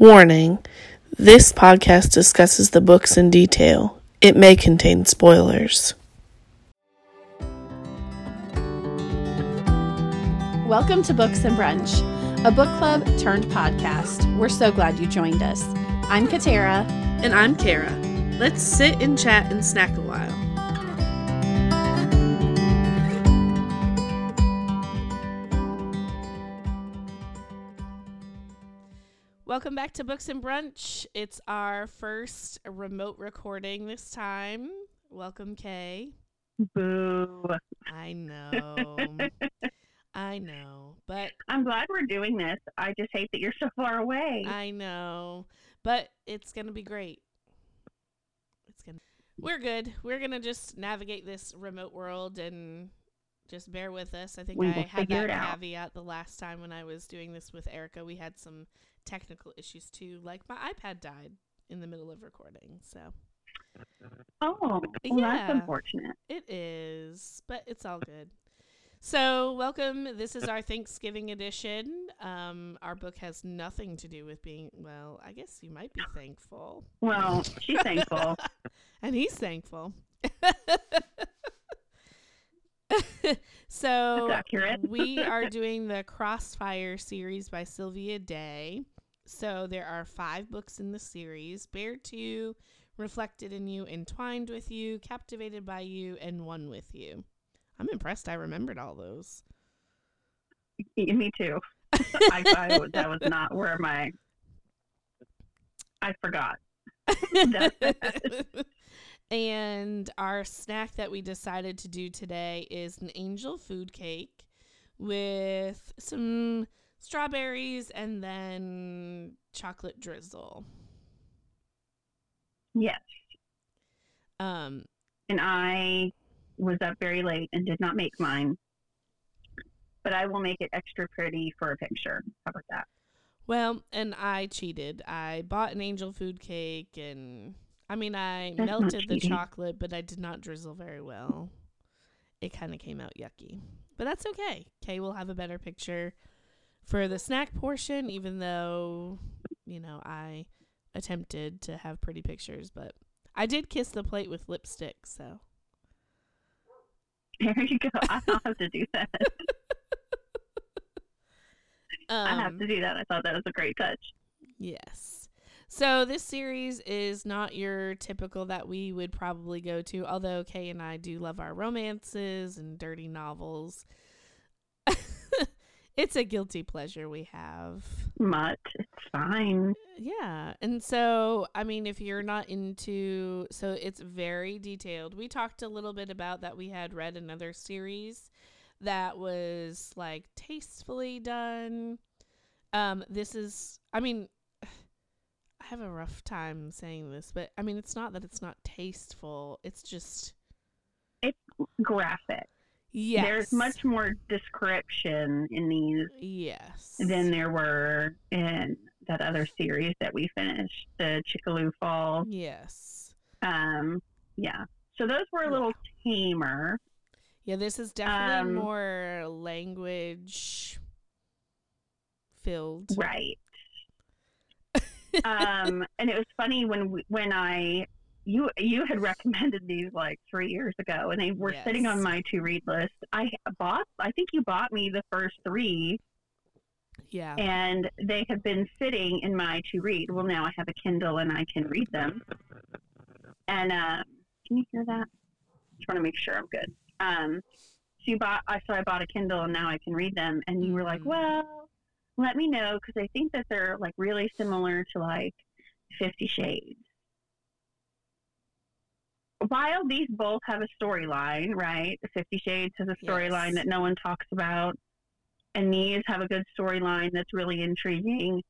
Warning, this podcast discusses the books in detail. It may contain spoilers. Welcome to Books and Brunch, a book club turned podcast. We're so glad you joined us. I'm Katara. And I'm Kara. Let's sit and chat and snack a while. Welcome back to Books and Brunch. It's our first remote recording this time. Welcome, Kay. Boo. I know. I know. But I'm glad we're doing this. I just hate that you're so far away. I know. But it's going to be great. We're good. We're going to just navigate this remote world and just bear with us. I think I had that caveat the last time when I was doing this with Erica. We had some technical issues too, like my iPad died in the middle of recording, so that's unfortunate. It is, but it's all good. So welcome. This is our Thanksgiving edition. Our book has nothing to do with being, well, I guess you might be thankful. Well, she's thankful and he's thankful. So we are doing the Crossfire series by Sylvia Day. So there are 5 books in the series: Bared to You, Reflected in You, Entwined with You, Captivated by You, and One with You. I'm impressed I remembered all those. Me too. That was not where my... I forgot. And our snack that we decided to do today is an angel food cake with some strawberries and then chocolate drizzle. Yes. And I was up very late and did not make mine, but I will make it extra pretty for a picture. How about that? Well, and I cheated. I bought an angel food cake and... I melted the chocolate, but I did not drizzle very well. It kind of came out yucky. But that's okay. Kay will have a better picture for the snack portion, even though, you know, I attempted to have pretty pictures. But I did kiss the plate with lipstick, so. There you go. I don't have to do that. I have to do that. I thought that was a great touch. Yes. So this series is not your typical that we would probably go to, although Kay and I do love our romances and dirty novels. It's a guilty pleasure we have. Mutt. It's fine. Yeah. And so, if you're not into... So it's very detailed. We talked a little bit about that we had read another series that was, like, tastefully done. This is... I have a rough time saying this, but it's not that it's not tasteful. It's just... It's graphic. Yes. There's much more description in these than there were in that other series that we finished, the Chickaloo Fall. Yes. Yeah. So those were a little tamer. Yeah, this is definitely more language-filled. Right. And it was funny when you had recommended these like 3 years ago, and they were sitting on my to read list. I think you bought me the first 3. Yeah. And they have been sitting in my to read. Well, now I have a Kindle and I can read them. And can you hear that? Just want to make sure I'm good. So I bought a Kindle and now I can read them. And you were like, well, let me know, because I think that they're like really similar to like 50 Shades. While these both have a storyline, right? 50 Shades has a storyline that no one talks about, and these have a good storyline that's really intriguing.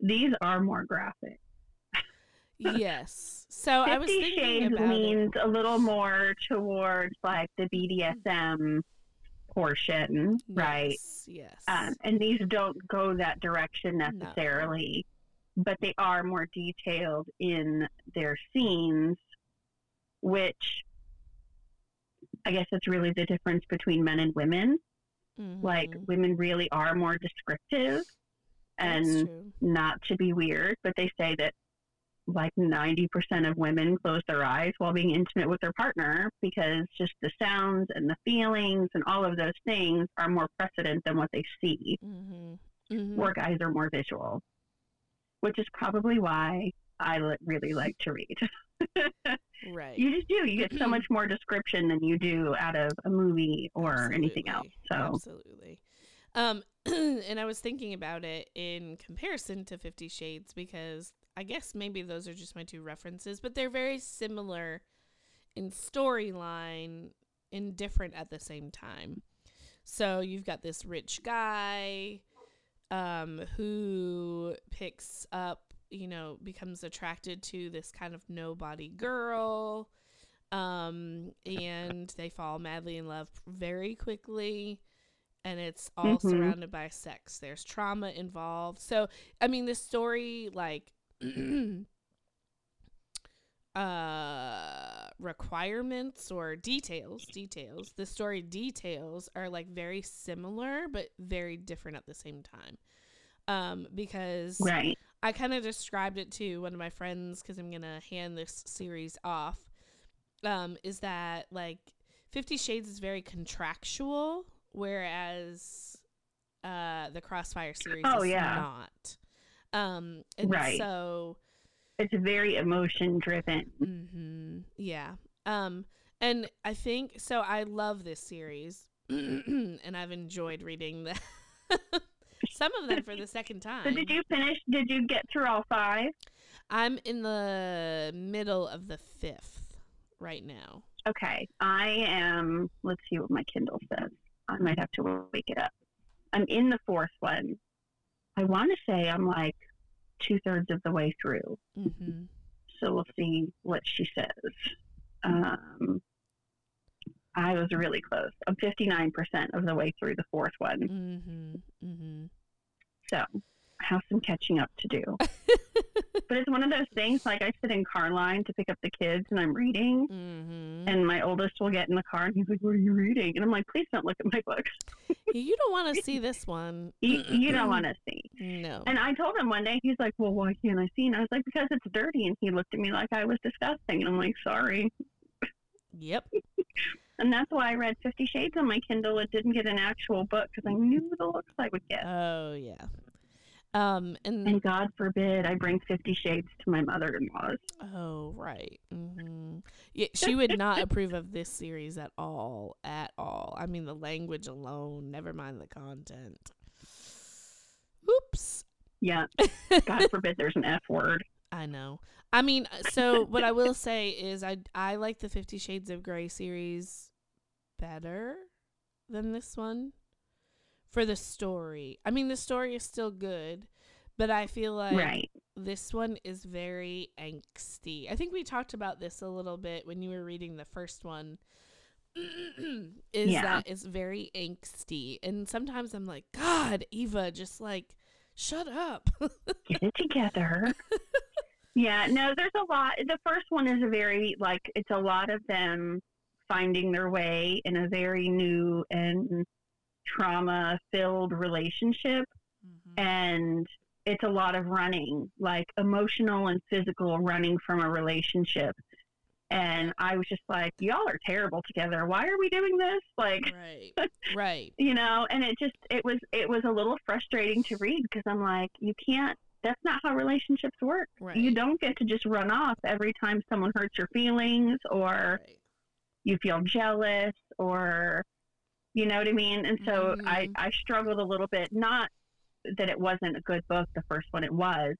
These are more graphic. Yes. So 50 I was thinking Shades about means it. A little more towards like the BDSM portion, right? Yes. And these don't go that direction necessarily, but they are more detailed in their scenes, which I guess that's really the difference between men and women. Mm-hmm. Like, women really are more descriptive and not to be weird, but they say that like 90% of women close their eyes while being intimate with their partner because just the sounds and the feelings and all of those things are more precedent than what they see. Mm-hmm. Mm-hmm. Work eyes are more visual, which is probably why I really like to read. Right. You just do. You get so much more description than you do out of a movie or anything else. So absolutely. And I was thinking about it in comparison to 50 Shades because I guess maybe those are just my two references, but they're very similar in storyline and different at the same time. So you've got this rich guy who picks up, becomes attracted to this kind of nobody girl, and they fall madly in love very quickly. And it's all surrounded by sex. There's trauma involved. So, I mean, the story, requirements or details, the story details are, very similar but very different at the same time. Because right. I kind of described it to one of my friends because I'm going to hand this series off, is that, 50 Shades is very contractual, whereas the Crossfire series is not. And right. So it's very emotion driven. Mm-hmm, yeah. And I think so. I love this series, and I've enjoyed reading some of them for the second time. So did you finish? Did you get through all five? I'm in the middle of the fifth right now. Okay, I am. Let's see what my Kindle says. I might have to wake it up. I'm in the fourth one. I want to say I'm 2/3 of the way through. Mm-hmm. So we'll see what she says. I was really close. I'm 59% of the way through the fourth one. Mm-hmm. Mm-hmm. So I have some catching up to do. But it's one of those things, I sit in car line to pick up the kids and I'm reading, and my oldest will get in the car and he's like, "What are you reading?" And I'm like, "Please don't look at my book." You don't want to see this one. You don't want to see. No. And I told him one day, he's like, "Well, why can't I see?" And I was like, "Because it's dirty." And he looked at me like I was disgusting. And I'm like, "Sorry." Yep. And that's why I read 50 Shades on my Kindle. It didn't get an actual book because I knew the looks I would get. Oh, yeah. And God forbid I bring 50 Shades to my mother-in-law's. Oh, right. Mm-hmm. Yeah, she would not approve of this series at all. At all. I mean, the language alone, never mind the content. Oops. Yeah. God forbid there's an F word. I know. I mean, so what I will say is I like the 50 Shades of Grey series better than this one. For the story. I mean, the story is still good, but I feel this one is very angsty. I think we talked about this a little bit when you were reading the first one, that it's very angsty. And sometimes I'm like, "God, Eva, just shut up. Get it together." Yeah, no, there's a lot. The first one is a very, it's a lot of them finding their way in a very new and trauma-filled relationship, and it's a lot of running, emotional and physical running from a relationship. And I was just like, "Y'all are terrible together. Why are we doing this?" Right. And it was a little frustrating to read because I'm like, you can't. That's not how relationships work. Right. You don't get to just run off every time someone hurts your feelings or you feel jealous or. You know what I mean? And so I struggled a little bit. Not that it wasn't a good book, the first one, it was.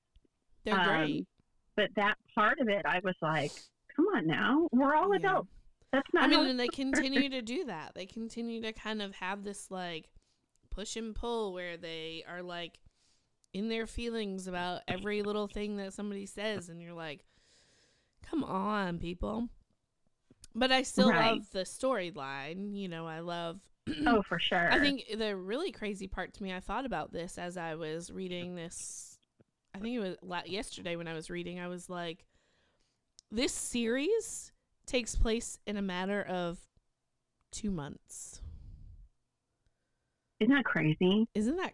They're great. But that part of it, I was like, come on now. We're all adults. That's not and they continue to do that. They continue to kind of have this, push and pull where they are, in their feelings about every little thing that somebody says. And you're like, come on, people. But I still love the storyline. I love... Oh, for sure. I think the really crazy part to me, I thought about this as I was reading this. I think it was yesterday when I was reading. I was like, this series takes place in a matter of 2 months. Isn't that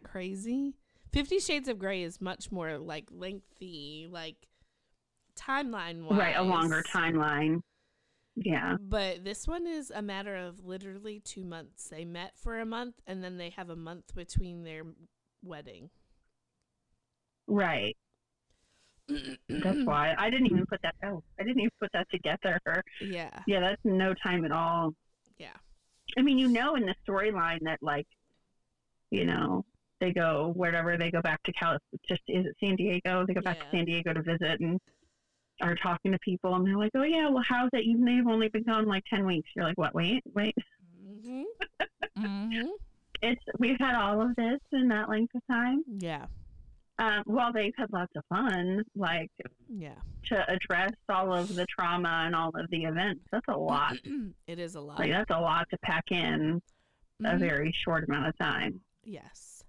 crazy? Fifty Shades of Grey is much more like lengthy, like timeline-wise. Right, a longer timeline. Yeah. But this one is a matter of literally 2 months. They met for a month, and then they have a month between their wedding. Right. That's why I didn't even put that out. I didn't even put that together. Yeah. Yeah, that's no time at all. Yeah. I mean, you know, in the storyline that, like, you know, they go wherever, they go back to San Diego? They go back to San Diego to visit and are talking to people, and they're like, oh, yeah, well, how's it? Even they've only been gone like 10 weeks. You're like, what? Wait. Mm-hmm. Mm-hmm. We've had all of this in that length of time. Yeah. Well, they've had lots of fun, like, yeah, to address all of the trauma and all of the events. That's a lot. It is a lot. Like, that's a lot to pack in a very short amount of time. Yes.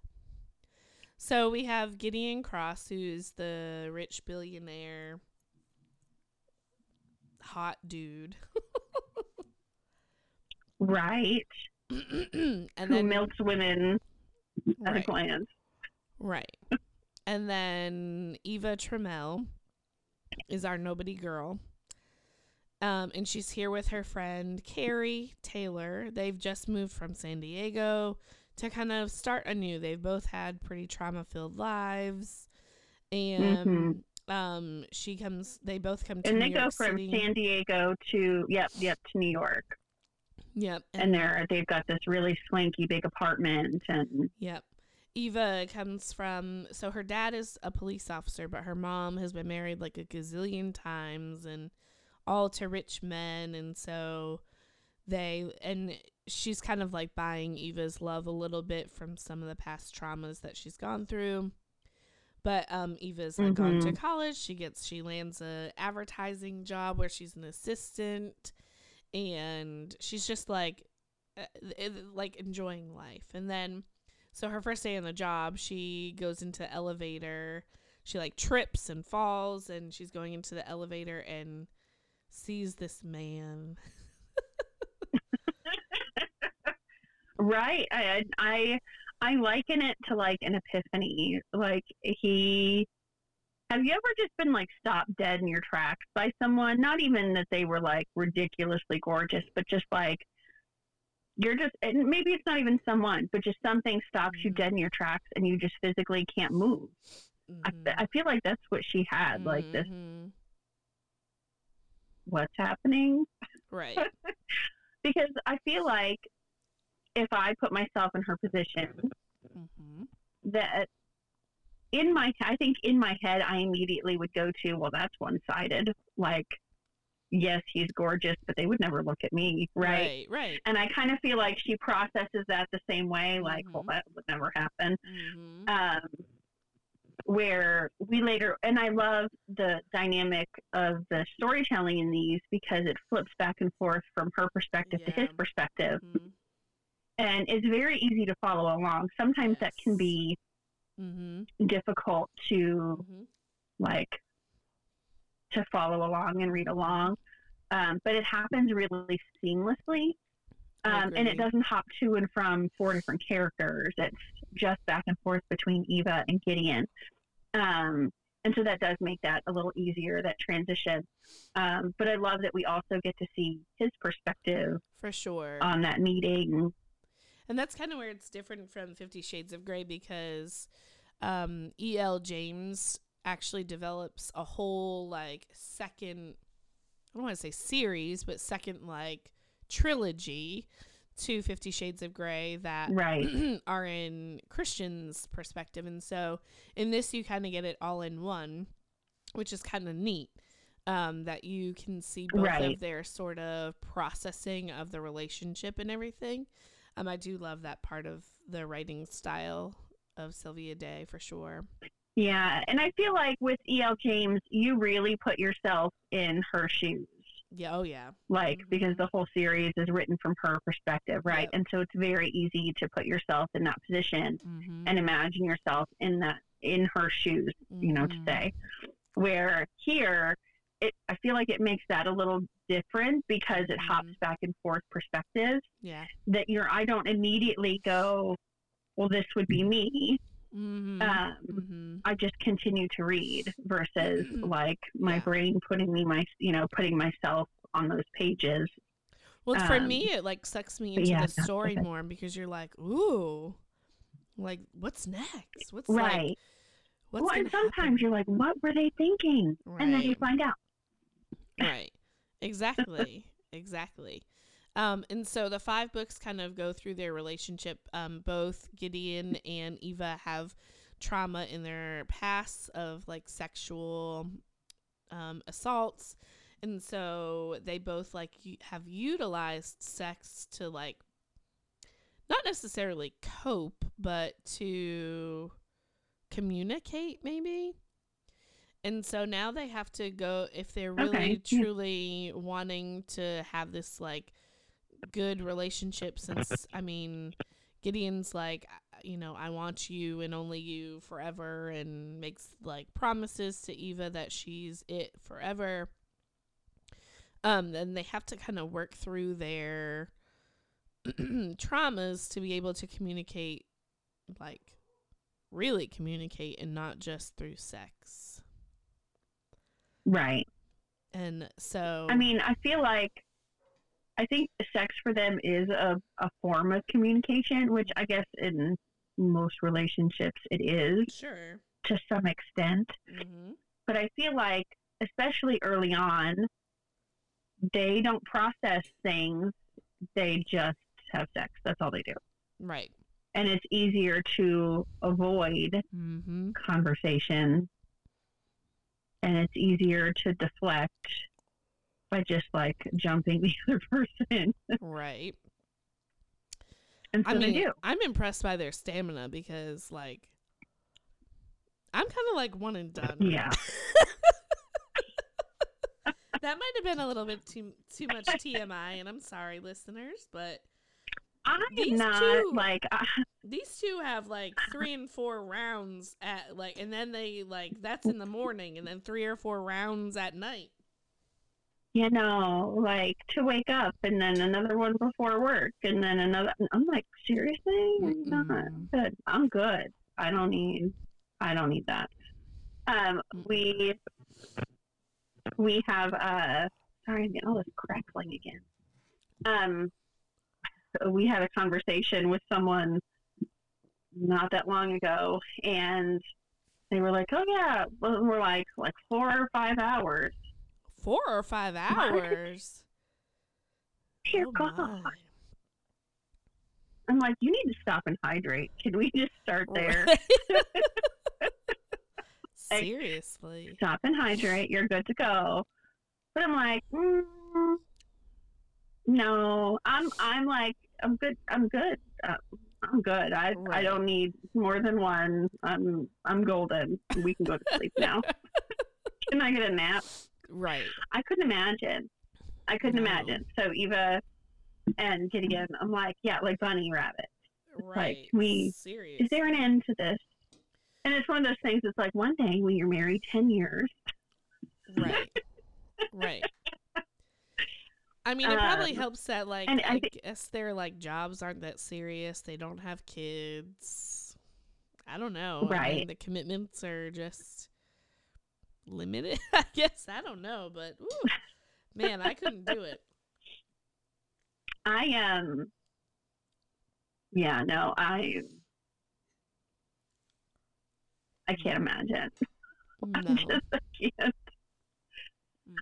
So we have Gideon Cross, who's the rich billionaire, hot dude. Right. And who milks women at a glance. Right. And then Eva Trammell is our nobody girl. And she's here with her friend, Carrie Taylor. They've just moved from San Diego to kind of start anew. They've both had pretty trauma-filled lives. And they both come to New York City. And they go from San Diego to, to New York. Yep. And they've got this really swanky big apartment. And yep. Eva comes from, so her dad is a police officer, but her mom has been married like a gazillion times and all to rich men. And so she's kind of like buying Eva's love a little bit from some of the past traumas that she's gone through. But Eva's like gone to college. She lands a advertising job where she's an assistant, and she's just like enjoying life. And then, so her first day on the job, she goes into the elevator. She like trips and falls, and she's going into the elevator and sees this man. Right. I liken it to like an epiphany. Like have you ever just been like stopped dead in your tracks by someone? Not even that they were like ridiculously gorgeous, but just like, you're just, and maybe it's not even someone, but just something stops you dead in your tracks and you just physically can't move. Mm-hmm. I feel like that's what she had, like this, what's happening? Right. Because I feel like if I put myself in her position, that in my head, I immediately would go to, well, that's one-sided, like, yes, he's gorgeous, but they would never look at me, right? Right. And I kind of feel like she processes that the same way, like, well, that would never happen. Mm-hmm. Where we later, and I love the dynamic of the storytelling in these because it flips back and forth from her perspective to his perspective. Mm-hmm. And it's very easy to follow along. Sometimes that can be difficult to, like, to follow along and read along. But it happens really seamlessly. And it doesn't hop to and from four different characters. It's just back and forth between Eva and Gideon. And so that does make that a little easier, that transition. But I love that we also get to see his perspective. For sure. On that meeting. And that's kind of where it's different from 50 Shades of Grey because E.L. James actually develops a whole like second, I don't want to say series, but second like trilogy to 50 Shades of Grey that are in Christian's perspective. And so in this, you kind of get it all in one, which is kind of neat, that you can see both of their sort of processing of the relationship and everything. I do love that part of the writing style of Sylvia Day for sure. Yeah, and I feel like with E.L. James, you really put yourself in her shoes. Yeah, oh yeah. Like, because the whole series is written from her perspective, right? Yep. And so it's very easy to put yourself in that position and imagine yourself in her shoes, you know, to say. Where here, I feel like it makes that a little different because it hops back and forth perspectives. Yeah. I don't immediately go, well, this would be me. Mm-hmm. I just continue to read versus like my brain putting me, putting myself on those pages. Well, for me, it like sucks me into the story more because you're like, ooh, like what's next? What's like, what's well, and sometimes happen? You're like, what were they thinking? Right. And then you find out. Right. Exactly. Exactly. And so the five books kind of go through their relationship. Both Gideon and Eva have trauma in their past of like sexual assaults. And so they both like have utilized sex to like not necessarily cope, but to communicate maybe. And so now they have to go, if they're really truly wanting to have this like good relationship, since I mean Gideon's like, you know, I want you and only you forever, and makes like promises to Eva that she's it forever. Then they have to kind of work through their traumas to be able to communicate, like really communicate, and not just through sex. Right. And so... I mean, I feel like... I think sex for them is a form of communication, which I guess in most relationships it is. Sure. To some extent. Mm-hmm. But I feel like, especially early on, they don't process things. They just have sex. That's all they do. Right. And it's easier to avoid conversation. And it's easier to deflect by just like jumping the other person. Right. And so they do. I'm impressed by their stamina because like, I'm kind of like one and done. Yeah. That might have been a little bit too much TMI, and I'm sorry, listeners, but these two have like 3 and 4 rounds at like, and then they like, that's in the morning, and then 3 or 4 rounds at night. You know, like to wake up and then another one before work and then another. I'm like, seriously? I'm good. I don't need that. We have sorry, I'm getting all this crackling again. We had a conversation with someone not that long ago, and they were like, oh, yeah. Well, we're like 4 or 5 hours. 4 or 5 hours? Dear God. I'm like, you need to stop and hydrate. Can we just start there? Seriously. Like, stop and hydrate. You're good to go. But I'm like, no, I'm like, I'm good. I don't need more than one. I'm golden. We can go to sleep now. Can I get a nap? Right. I couldn't imagine. So Eva and Gideon, I'm like, yeah, like bunny rabbit. Right. Like, serious. Is there an end to this? And it's one of those things. It's like one day when you're married 10 years. Right. Right. I mean, it probably helps that, like, I guess their, like, jobs aren't that serious. They don't have kids. I don't know. Right. I mean, the commitments are just limited, I guess. I don't know. But, ooh, man, I couldn't do it. I can't imagine. No.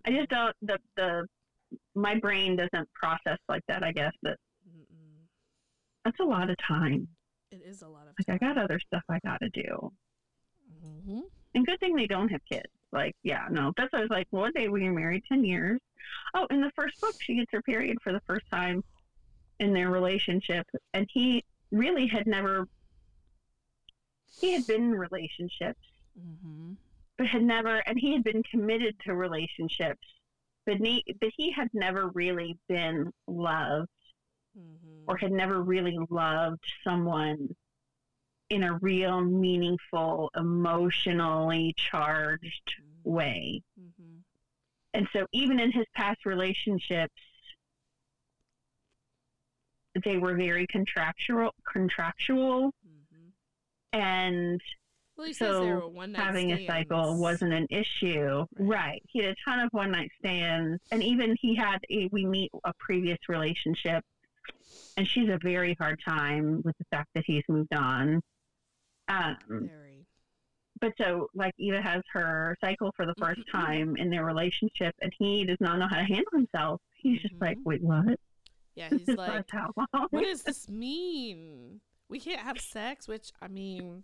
I just don't, my brain doesn't process like that, I guess. But that's a lot of time. It is a lot of time. Like, I got other stuff I got to do. Mm-hmm. And good thing they don't have kids. Like, yeah, no. That's what I was like, one day we were married 10 years. Oh, in the first book, she gets her period for the first time in their relationship. And he really had never... He had been in relationships, but had never... And he had been committed to relationships. But he had never really been loved or had never really loved someone in a real, meaningful, emotionally charged way. Mm-hmm. And so even in his past relationships, they were very contractual. And so having a cycle wasn't an issue. Right. He had a ton of one-night stands. And even he had a previous relationship. And she's a very hard time with the fact that he's moved on. Very. But so, like, Eva has her cycle for the first time in their relationship, and he does not know how to handle himself. He's just like, wait, what? Yeah, he's like, what does this mean? We can't have sex, which, I mean,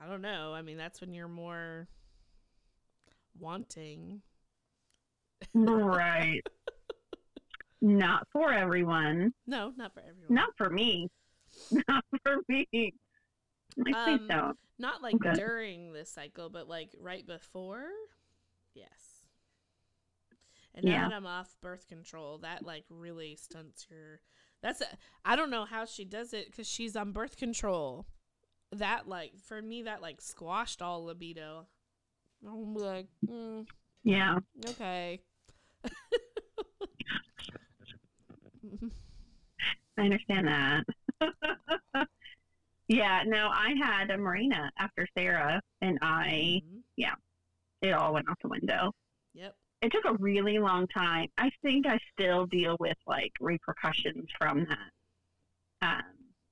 I don't know. I mean, that's when you're more wanting. Right. Not for everyone. No, not for everyone. Not for me. Not for me. Not like during this cycle, but like right before. Yes. And now that I'm off birth control, that like really stunts your. I don't know how she does it because she's on birth control. That like for me, that like squashed all libido. I'm like, yeah, okay. I understand that. Yeah, no, I had a Marina after Sarah, and it all went out the window. Yep. It took a really long time. I think I still deal with, like, repercussions from that.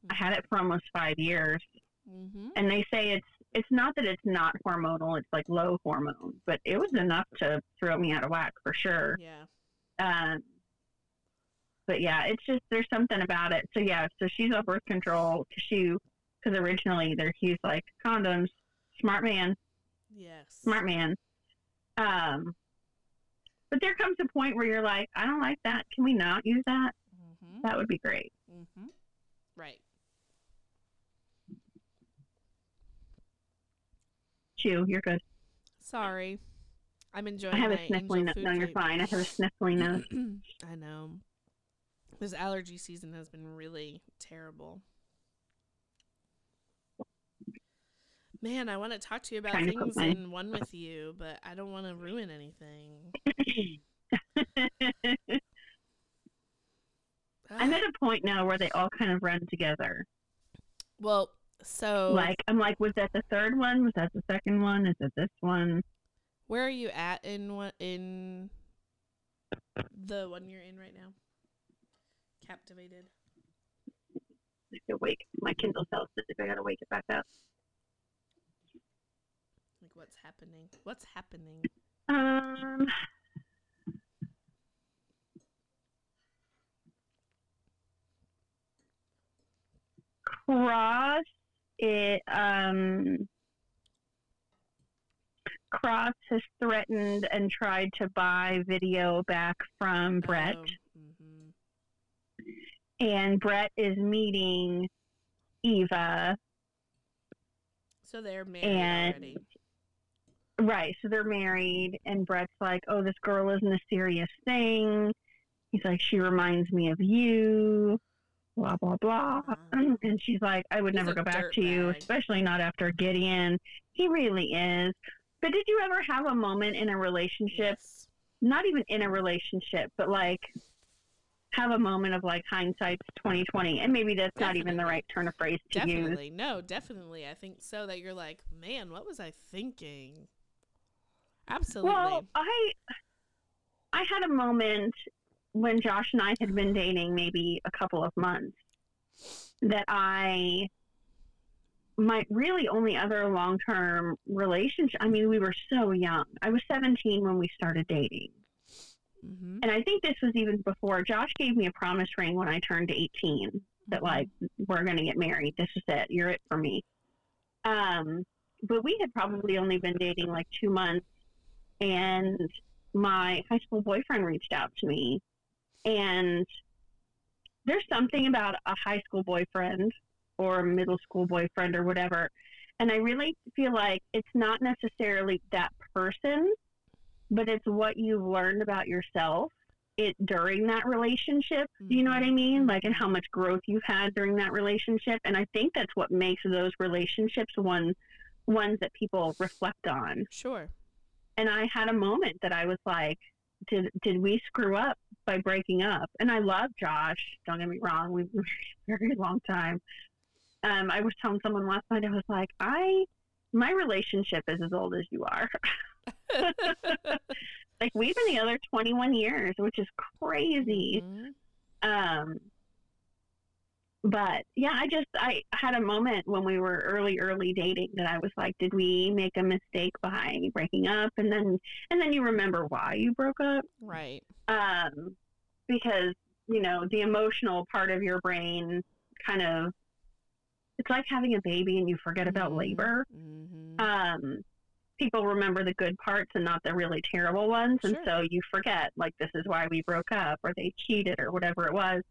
I had it for almost 5 years, and they say it's not that it's not hormonal, it's, like, low hormone, but it was enough to throw me out of whack for sure. Yeah. But yeah, it's just, there's something about it. So yeah, so she's on birth control because originally he's like, condoms, smart man. Yes. Smart man. But there comes a point where you're like, I don't like that. Can we not use that? Mm-hmm. That would be great. Mm-hmm. Right. Chew, you're good. Sorry. I'm enjoying a sniffling note. No, you're fine. I have a sniffling note. I know. This allergy season has been really terrible. Man, I want to talk to you about things in One with You, but I don't want to ruin anything. I'm at a point now where they all kind of run together. Well, so... Like, I'm like, was that the third one? Was that the second one? Is it this one? Where are you at in the one you're in right now? Captivated. I could wake my Kindle self. I gotta wake it back up. Like, what's happening? What's happening? Cross has threatened and tried to buy video back from Brett. And Brett is meeting Eva. So they're married already. Right, so they're married, and Brett's like, oh, this girl isn't a serious thing. He's like, she reminds me of you, blah, blah, blah. Uh-huh. And she's like, I would never go back to you, especially not after Gideon. He really is. But did you ever have a moment in a relationship, yes. Not even in a relationship, but like... have a moment of like hindsight's 2020, and maybe that's definitely. Not even the right turn of phrase to use. Definitely, no, definitely, I think so. That you're like, man, what was I thinking? Absolutely. Well, I had a moment when Josh and I had been dating maybe a couple of months that my really only other long term relationship. I mean, we were so young. I was 17 when we started dating. Mm-hmm. And I think this was even before Josh gave me a promise ring when I turned 18 that like, we're going to get married. This is it. You're it for me. But we had probably only been dating like 2 months, and my high school boyfriend reached out to me, and there's something about a high school boyfriend or a middle school boyfriend or whatever. And I really feel like it's not necessarily that person, but it's what you've learned about yourself during that relationship. Do you know what I mean? Like, and how much growth you've had during that relationship. And I think that's what makes those relationships ones that people reflect on. Sure. And I had a moment that I was like, did we screw up by breaking up? And I love Josh. Don't get me wrong. We've been married a very long time. I was telling someone last night, I was like, my relationship is as old as you are. Like, we've been together 21 years, which is crazy. Mm-hmm. But yeah, I had a moment when we were early dating that I was like, did we make a mistake by breaking up? And then you remember why you broke up. Right. Because, you know, the emotional part of your brain kind of, it's like having a baby and you forget about mm-hmm. labor. Mm-hmm. People remember the good parts and not the really terrible ones. Sure. And so you forget, like, this is why we broke up, or they cheated, or whatever it was.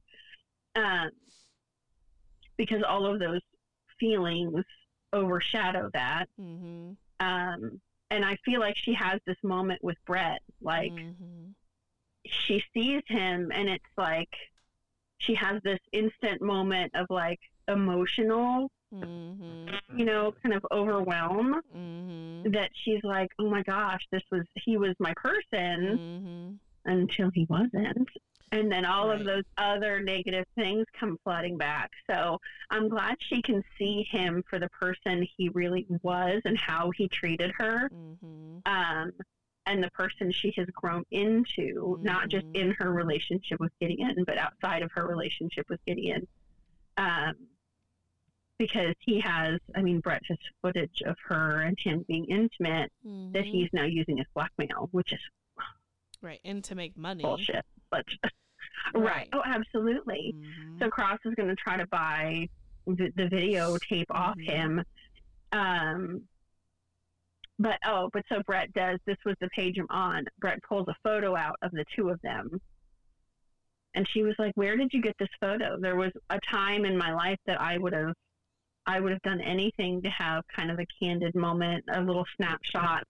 Because all of those feelings overshadow that. Mm-hmm. And I feel like she has this moment with Brett. Like, mm-hmm. she sees him, and it's like she has this instant moment of, like, emotional, mm-hmm. you know, kind of overwhelm mm-hmm. that she's like, oh my gosh, he was my person mm-hmm. until he wasn't. And then all right. of those other negative things come flooding back. So I'm glad she can see him for the person he really was and how he treated her mm-hmm. And the person she has grown into, mm-hmm. not just in her relationship with Gideon, but outside of her relationship with Gideon. Because Brett has footage of her and him being intimate mm-hmm. that he's now using as blackmail, which is right. And to make money. Bullshit. But right. Oh, absolutely. Mm-hmm. So Cross is going to try to buy the videotape off mm-hmm. him. So Brett does, this was the page I'm on. Brett pulls a photo out of the two of them. And she was like, where did you get this photo? There was a time in my life that I would have done anything to have kind of a candid moment, a little snapshot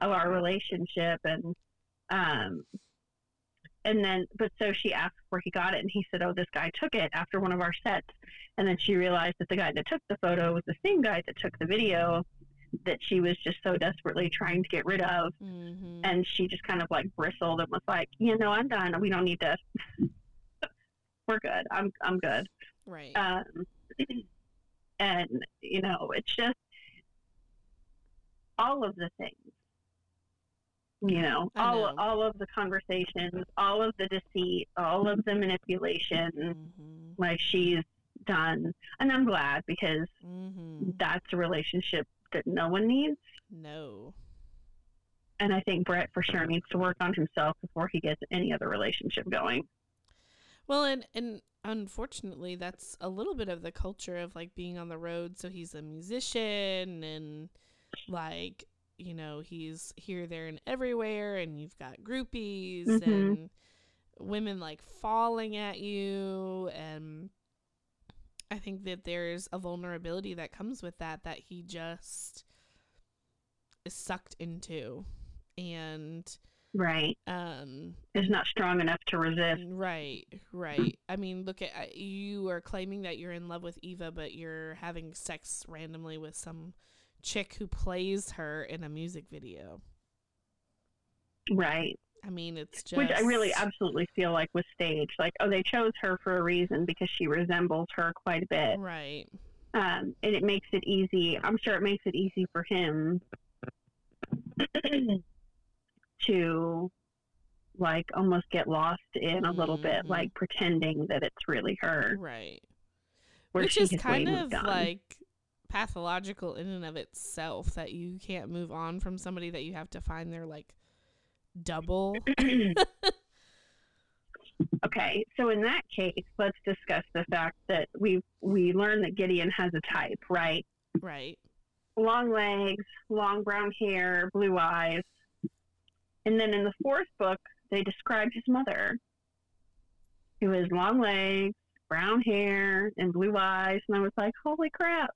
of our relationship. And then she asked where he got it, and he said, oh, this guy took it after one of our sets. And then she realized that the guy that took the photo was the same guy that took the video that she was just so desperately trying to get rid of. Mm-hmm. And she just kind of like bristled and was like, you know, I'm done. We don't need to, we're good. I'm good. Right. And you know, it's just all of the things, you know, all of the conversations, all of the deceit, all of the manipulation, mm-hmm. like she's done. And I'm glad, because mm-hmm. that's a relationship that no one needs. No. And I think Brett for sure needs to work on himself before he gets any other relationship going. Well, and unfortunately, that's a little bit of the culture of, like, being on the road. So he's a musician, and, like, you know, he's here, there, and everywhere, and you've got groupies mm-hmm. and women, like, falling at you, and I think that there's a vulnerability that comes with that he just is sucked into, and right is not strong enough to resist. Right. I mean, look at, you are claiming that you're in love with Eva, but you're having sex randomly with some chick who plays her in a music video. Right. I mean, it's just... Which I really absolutely feel like was staged. Like, oh, they chose her for a reason because she resembles her quite a bit. Right. And it makes it easy. I'm sure it makes it easy for him to, like, almost get lost in a little bit, like, pretending that it's really her. Right. Which is kind of, like, pathological in and of itself, that you can't move on from somebody, that you have to find their, like, double. Okay, so in that case, let's discuss the fact that we learned that Gideon has a type, right? Right. Long legs, long brown hair, blue eyes. And then in the fourth book, they described his mother, who has long legs, brown hair, and blue eyes. And I was like, holy crap.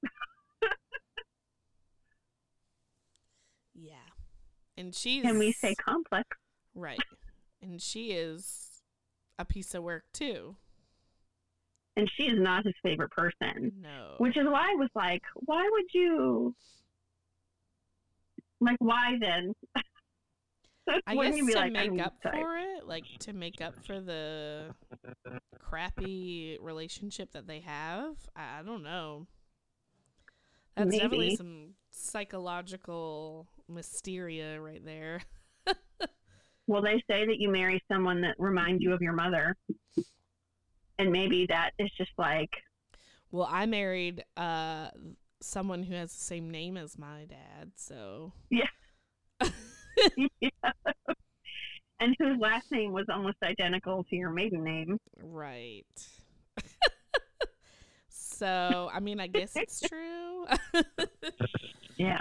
Yeah. And she's... Can we say complex? Right. And she is a piece of work, too. And she is not his favorite person. No. Which is why I was like, why would you... Like, why then? I guess you be to like, make up for it? Like, to make up for the crappy relationship that they have? I don't know. That's maybe. Definitely some psychological mysteria right there. Well, they say that you marry someone that reminds you of your mother. And maybe that is just like... Well, I married someone who has the same name as my dad, so... Yeah. Yeah. And whose last name was almost identical to your maiden name. Right. So, I mean, I guess it's true. Yeah.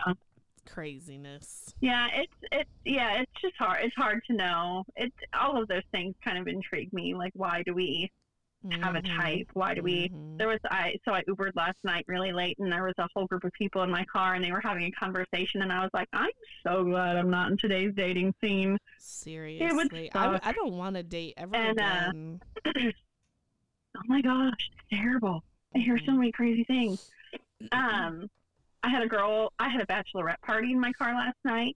Craziness. Yeah, it's just hard. It's hard to know. It's all of those things kind of intrigue me. Like, why do we have a type? Why do we? So I Ubered last night really late, and there was a whole group of people in my car, and they were having a conversation, and I was like, I'm so glad I'm not in today's dating scene. Seriously, it would suck. I don't want to date everyone. And, oh my gosh, it's terrible. I hear so many crazy things. I had a bachelorette party in my car last night.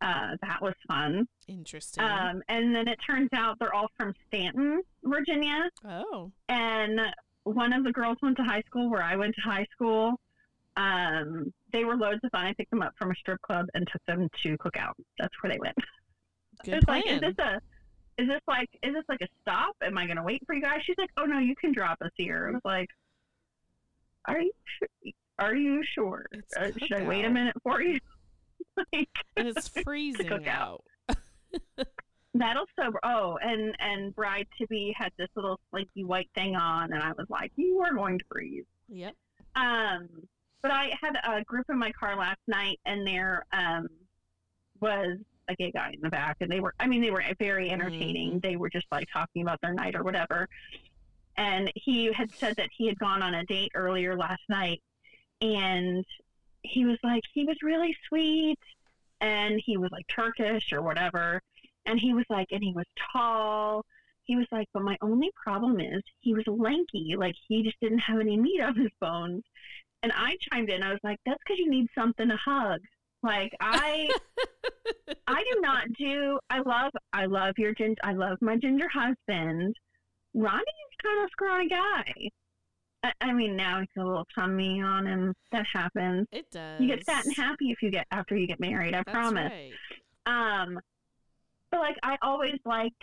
That was fun. Interesting. And then it turns out they're all from Stanton, Virginia. Oh. And one of the girls went to high school where I went to high school. They were loads of fun. I picked them up from a strip club and took them to Cookout. That's where they went. Good plan. Like, is this like a stop? Am I going to wait for you guys? She's like, oh no, you can drop us here. I was like, are you sure? Should I wait a minute for you? Like, and it's freezing out. That'll sober. Oh, and bride to be had this little slinky white thing on, and I was like, you are going to freeze. Yep. But I had a group in my car last night, and there was a gay guy in the back, and they were very entertaining. They were just like talking about their night or whatever. And he had said that he had gone on a date earlier last night, and he was like, he was really sweet, and he was like Turkish or whatever, and he was like, and he was tall. He was like, but my only problem is he was lanky. Like, he just didn't have any meat on his bones. And I chimed in. I was like, that's because you need something to hug. Like, I love my ginger husband. Ronnie's kind of scrawny guy. I mean, now he's got a little tummy on him. That happens. It does. You get fat and happy after you get married. I promise. Right. But like, I always liked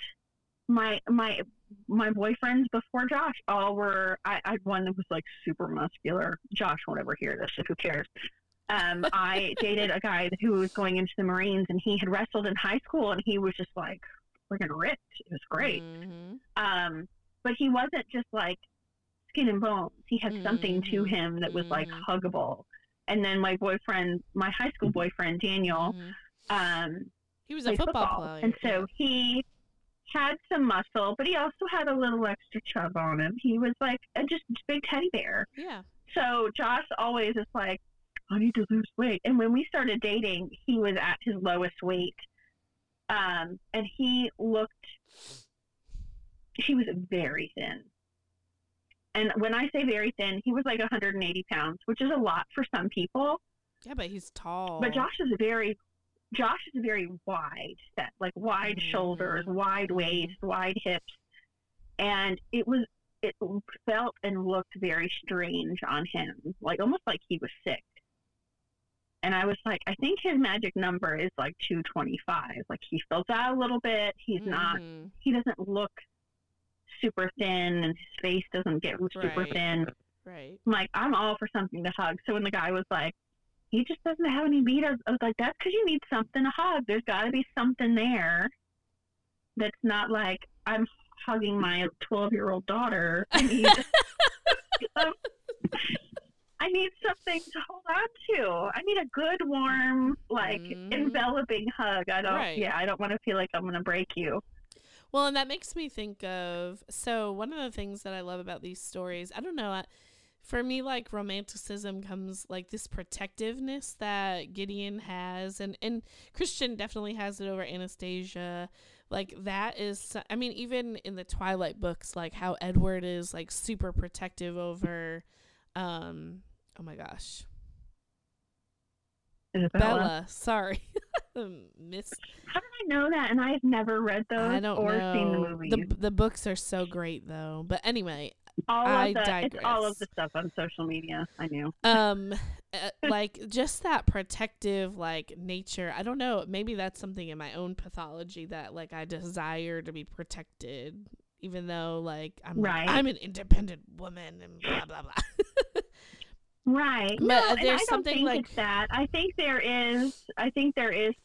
my boyfriends before Josh. I had one that was like super muscular. Josh won't ever hear this, so who cares? I dated a guy who was going into the Marines, and he had wrestled in high school, and he was just like freaking ripped. It was great. But he wasn't just like skin and bones. He had something to him that was like huggable. And then my high school boyfriend, Daniel, he was a football player. And so he had some muscle, but he also had a little extra chub on him. He was like just a big teddy bear. Yeah. So Josh always is like, I need to lose weight. And when we started dating, he was at his lowest weight. And he was very thin. And when I say very thin, he was like 180 pounds, which is a lot for some people. Yeah, but he's tall. But Josh is very wide set, like wide shoulders, wide waist, wide hips. And it felt and looked very strange on him, like almost like he was sick. And I was like, I think his magic number is like 225. Like, he fills out a little bit. He's not, he doesn't look super thin, and his face doesn't get super thin. Right. I'm like, I'm all for something to hug. So when the guy was like, he just doesn't have any meat, I was like, that's because you need something to hug. There's got to be something there that's not like, I'm hugging my 12-year-old daughter. I need something to hold on to. I need a good, warm, like, enveloping hug. I don't want to feel like I'm going to break you. Well, and that makes me think of, so one of the things that I love about these stories, I don't know, for me, like, romanticism comes, like, this protectiveness that Gideon has, and Christian definitely has it over Anastasia. Like, that is, I mean, even in the Twilight books, like, how Edward is, like, super protective over, oh my gosh. Bella, sorry. Miss. How did I know that? And I have never read those or seen the movies. The books are so great, though. But anyway, It's all of the stuff on social media. I knew. Like just that protective, like nature. I don't know. Maybe that's something in my own pathology that like I desire to be protected, even though like I'm right. I'm an independent woman and blah blah blah. Right. But no, there's something like that. I think there is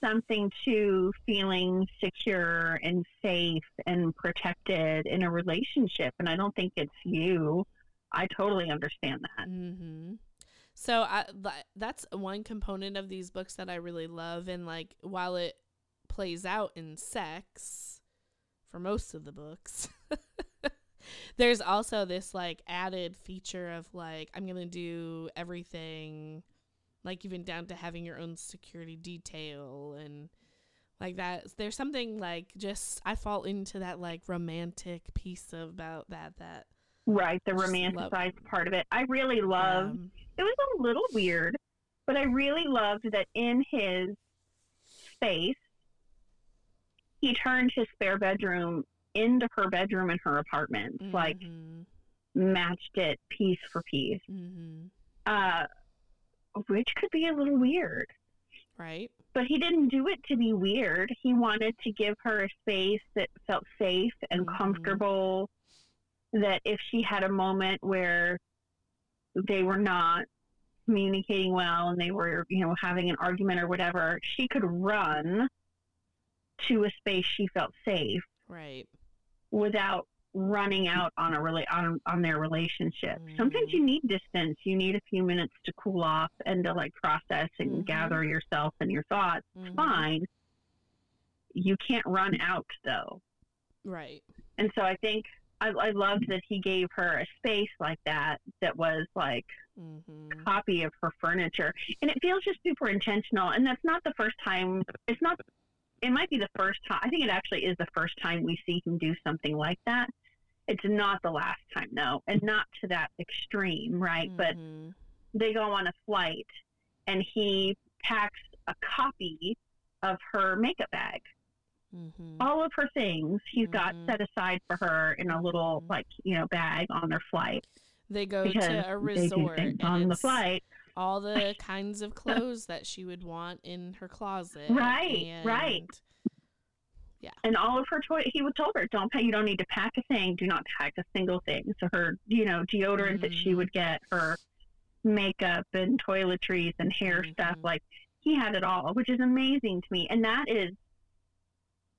something to feeling secure and safe and protected in a relationship, and I don't think it's you. I totally understand that. Mm-hmm. So that's one component of these books that I really love, and like while it plays out in sex for most of the books, there's also this like added feature of like, I'm going to do everything, like even down to having your own security detail and like that. There's something like just, I fall into that like romantic piece about that. Right. The romanticized part of it. I really loved, it was a little weird, but I really loved that in his space, he turned his spare bedroom into her bedroom in her apartment, mm-hmm. like matched it piece for piece, mm-hmm. Which could be a little weird, right? But he didn't do it to be weird. He wanted to give her a space that felt safe and mm-hmm. comfortable, that if she had a moment where they were not communicating well and they were, you know, having an argument or whatever, she could run to a space she felt safe, right, without running out on on their relationship. Mm-hmm. Sometimes you need distance. You need a few minutes to cool off and to like process and mm-hmm. gather yourself and your thoughts. Mm-hmm. Fine. You can't run out though. Right. And so I think I loved that he gave her a space like that was like mm-hmm. a copy of her furniture. And it feels just super intentional. And that's not the first time. It might be the first time. I think it actually is the first time we see him do something like that. It's not the last time, though, and not to that extreme, right? Mm-hmm. But they go on a flight, and he packs a copy of her makeup bag. Mm-hmm. All of her things he's mm-hmm. got set aside for her in a little, like, you know, bag on their flight. They go to a resort. On the flight. All the kinds of clothes that she would want in her closet. Right, right. Yeah. And all of her toys, he would told her, you don't need to pack a thing. Do not pack a single thing. So her, you know, deodorant mm-hmm. that she would get, her makeup and toiletries and hair mm-hmm. stuff. Like, he had it all, which is amazing to me. And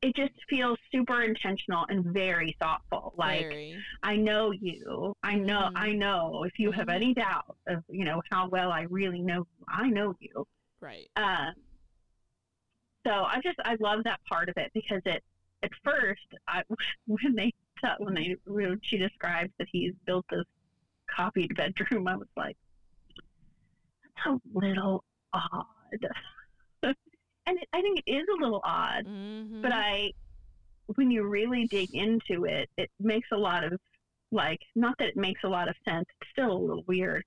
it just feels super intentional and very thoughtful. Like, I know you. Mm-hmm. I know if you mm-hmm. have any doubt of, you know, how well I really know, I know you. Right. So I love that part of it because at first, when she describes that he's built this copied bedroom, I was like, that's a little odd. And I think it is a little odd, mm-hmm. but when you really dig into it, it makes a lot of, like, not that it makes a lot of sense, it's still a little weird.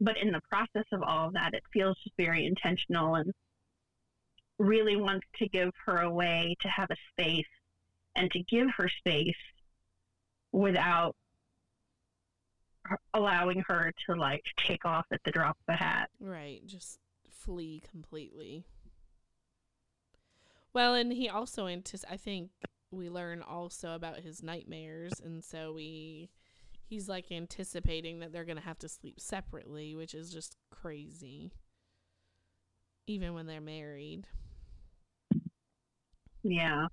But in the process of all of that, it feels just very intentional and really wants to give her a way to have a space and to give her space without allowing her to, like, take off at the drop of a hat. Right, just flee completely. Well, and he also I think we learn also about his nightmares, and so he's like anticipating that they're gonna have to sleep separately, which is just crazy even when they're married. Yeah,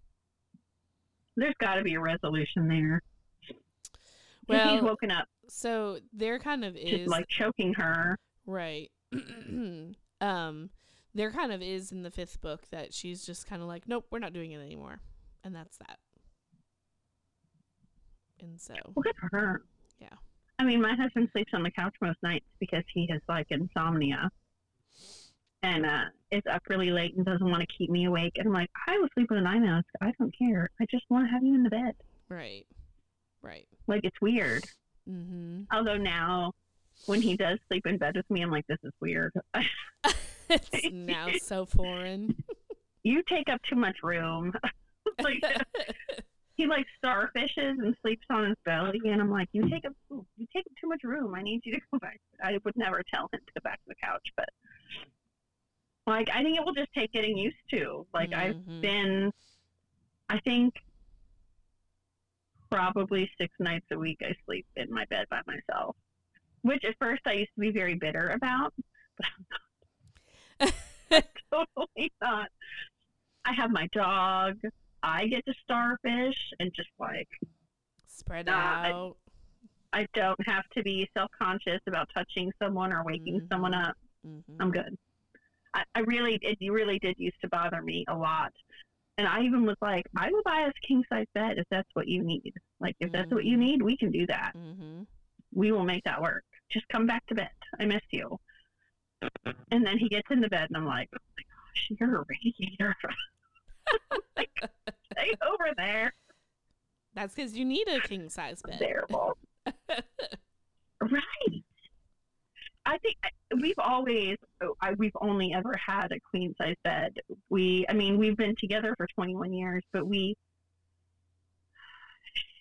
there's got to be a resolution there. Well, he's woken up, so there kind of is like choking her, right? There kind of is in the fifth book that she's just kind of like, nope, we're not doing it anymore, and that's that. And so, well, good for her. Yeah, I mean, my husband sleeps on the couch most nights because he has like insomnia, and is up really late and doesn't want to keep me awake. And I'm like, I will sleep with an eye mask. I don't care. I just want to have you in the bed. Right, right. Like, it's weird. Mm-hmm. Although now, when he does sleep in bed with me, I'm like, this is weird. It's now so foreign. You take up too much room. Like, he like starfishes and sleeps on his belly, and I'm like, you take up too much room. I need you to go back. I would never tell him to go back to the couch, but like, I think it will just take getting used to. Like, I've been, I think, probably 6 nights a week I sleep in my bed by myself, which at first I used to be very bitter about, but I'm not. Totally not. I have my dog. I get to starfish and just like spread out. I don't have to be self-conscious about touching someone or waking someone up. I'm good. It really did used to bother me a lot. And I even was like, I will buy us a king-size bed if that's what you need. Like, if that's what you need, we can do that. We will make that work. Just come back to bed. I miss you. And then he gets in the bed, and I'm like, oh, my gosh, you're a radiator. Like, stay over there. That's because you need a king-size bed. Terrible. Right. I think we've only ever had a queen-size bed. We've been together for 21 years, but we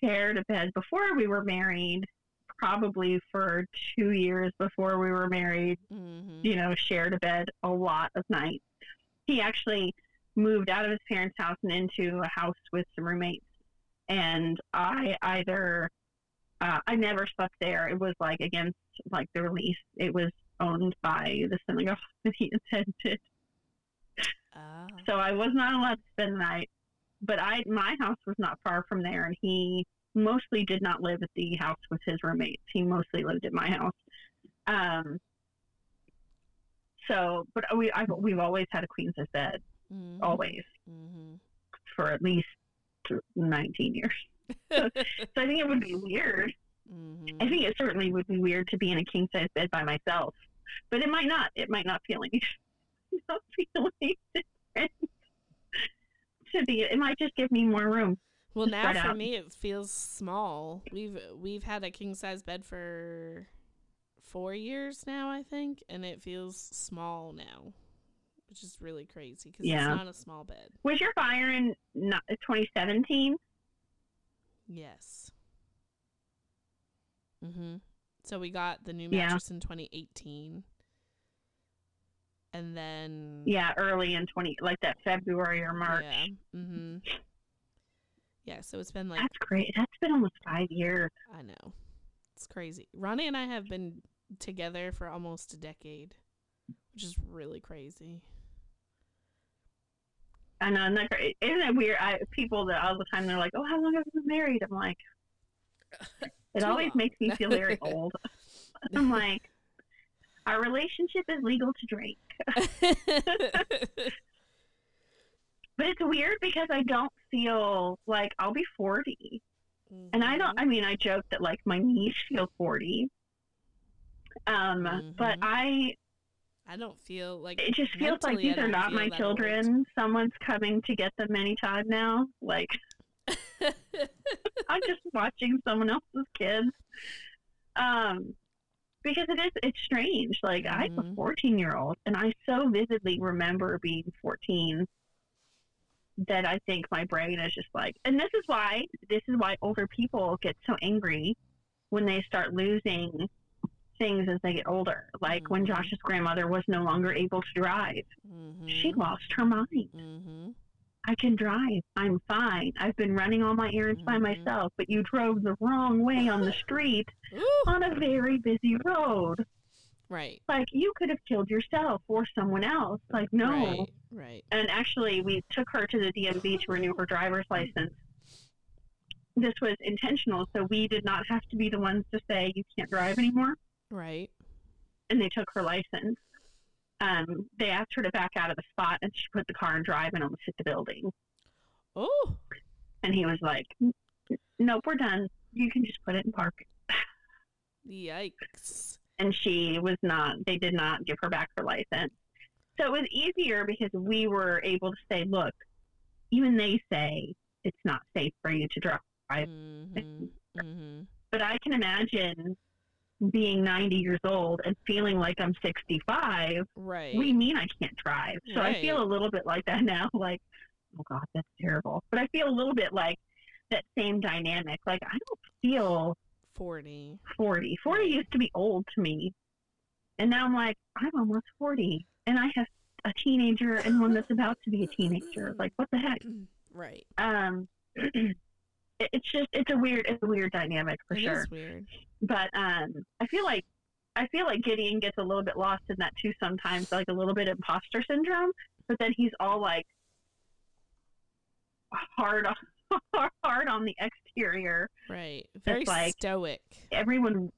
shared a bed before we were married, probably for 2 years before we were married, shared a bed a lot of nights. He actually moved out of his parents' house and into a house with some roommates. And I never slept there. It was like against like the release. It was owned by the synagogue that he attended. Oh. So I was not allowed to spend the night. But my house was not far from there, and he mostly did not live at the house with his roommates. He mostly lived at my house. We've always had a queen's bed, always, for at least 19 years. So I think it would be weird. I think it certainly would be weird to be in a king size bed by myself, but it might not. It might not feel any different to be. It might just give me more room. Well, now for me, it feels small. We've had a king size bed for 4 years now, I think, and it feels small now, which is really crazy because it's not a small bed. Was your fire in 2017? Yes. So we got the new mattress in 2018, and then early in that February or March. So it's been like, that's great. That's been almost 5 years. I know, it's crazy. Ronnie and I have been together for almost a decade, which is really crazy. I know, isn't that weird? People that all the time, they're like, oh, how long have you been married? I'm like, it always makes me feel very old. I'm like, our relationship is legal to drink. But it's weird because I don't feel like I'll be 40. And I joke that like my knees feel 40. But I don't feel like it. Just feels like these are not my children. Old. Someone's coming to get them anytime now. Like, I'm just watching someone else's kids. Because it's strange. Like, I'm a 14-year-old, and I so vividly remember being 14 that I think my brain is just like, and this is why older people get so angry when they start losing things as they get older. Like when Josh's grandmother was no longer able to drive, she lost her mind. I can drive. I'm fine. I've been running all my errands by myself, but you drove the wrong way on the street on a very busy road. Right. Like, you could have killed yourself or someone else. Like, no. Right. And actually, we took her to the DMV to renew her driver's license. This was intentional, so we did not have to be the ones to say, you can't drive anymore. Right. And they took her license. They asked her to back out of the spot, and she put the car in drive and almost hit the building. Oh. And he was like, nope, we're done. You can just put it in park. Yikes. And they did not give her back her license. So it was easier because we were able to say, look, even they say it's not safe for you to drive. But I can imagine being 90 years old and feeling like I'm 65. Right. What do you mean I can't drive? So I feel a little bit like that now. Like, oh God, that's terrible. But I feel a little bit like that same dynamic. Like, I don't feel 40. 40 used to be old to me. And now I'm like, I'm almost 40. And I have a teenager and one that's about to be a teenager. Like, what the heck? Right. It's just, it's a weird dynamic for sure. It is weird. But I feel like Gideon gets a little bit lost in that too sometimes, like a little bit of imposter syndrome. But then he's all like hard on the exterior. Right. Very like, stoic. Everyone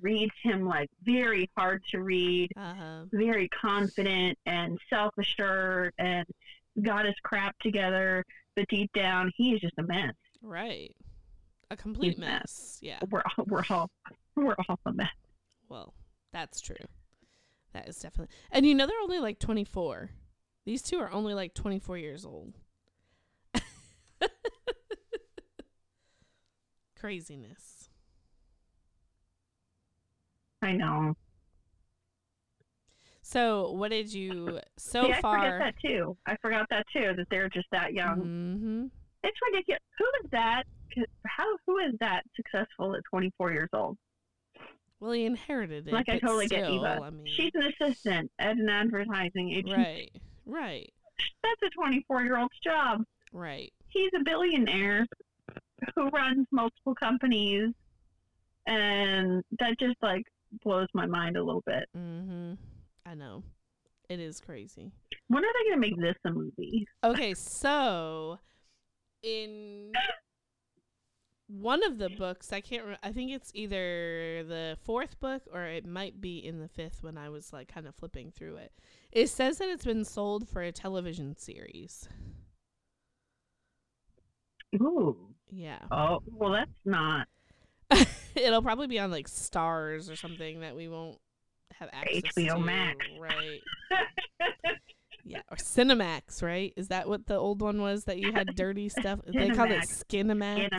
reads him like very hard to read, very confident and self-assured and got his crap together. But deep down, he is just a mess. Right. A complete mess. Yeah. We're all a mess. Well, that's true. That is definitely. And you know, they're only like 24. These two are only like 24 years old. Craziness. I know. So what did you far? I forgot that too. That they're just that young. Mm-hmm. It's ridiculous. Who is that? Who is that successful at 24 years old? Well, he inherited it. Like, I totally get Eva. I mean, she's an assistant at an advertising agency. Right. That's a 24-year-old's job. Right. He's a billionaire who runs multiple companies, and that just like blows my mind a little bit. Mm-hmm. I know. It is crazy. When are they going to make this a movie? Okay, so in one of the books, I can't remember. I think it's either the fourth book or it might be in the fifth when I was like kind of flipping through it. It says that it's been sold for a television series. Ooh. Yeah. Oh, well, that's not. It'll probably be on like Stars or something that we won't have access HBO to. Max. Right. Yeah. Or Cinemax, right? Is that what the old one was that you had dirty stuff? They called it Skinemax.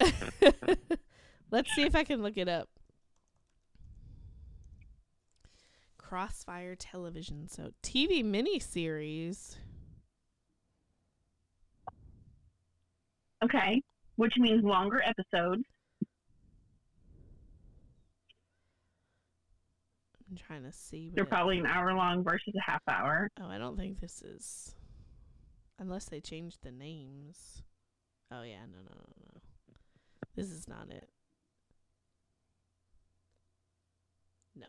Skinemax. Let's see if I can look it up. Crossfire Television. So TV miniseries. Okay. Which means longer episodes. I'm trying to see. They're probably an hour long versus a half hour. Oh, I don't think this is. Unless they changed the names. Oh, yeah. No. This is not it. No.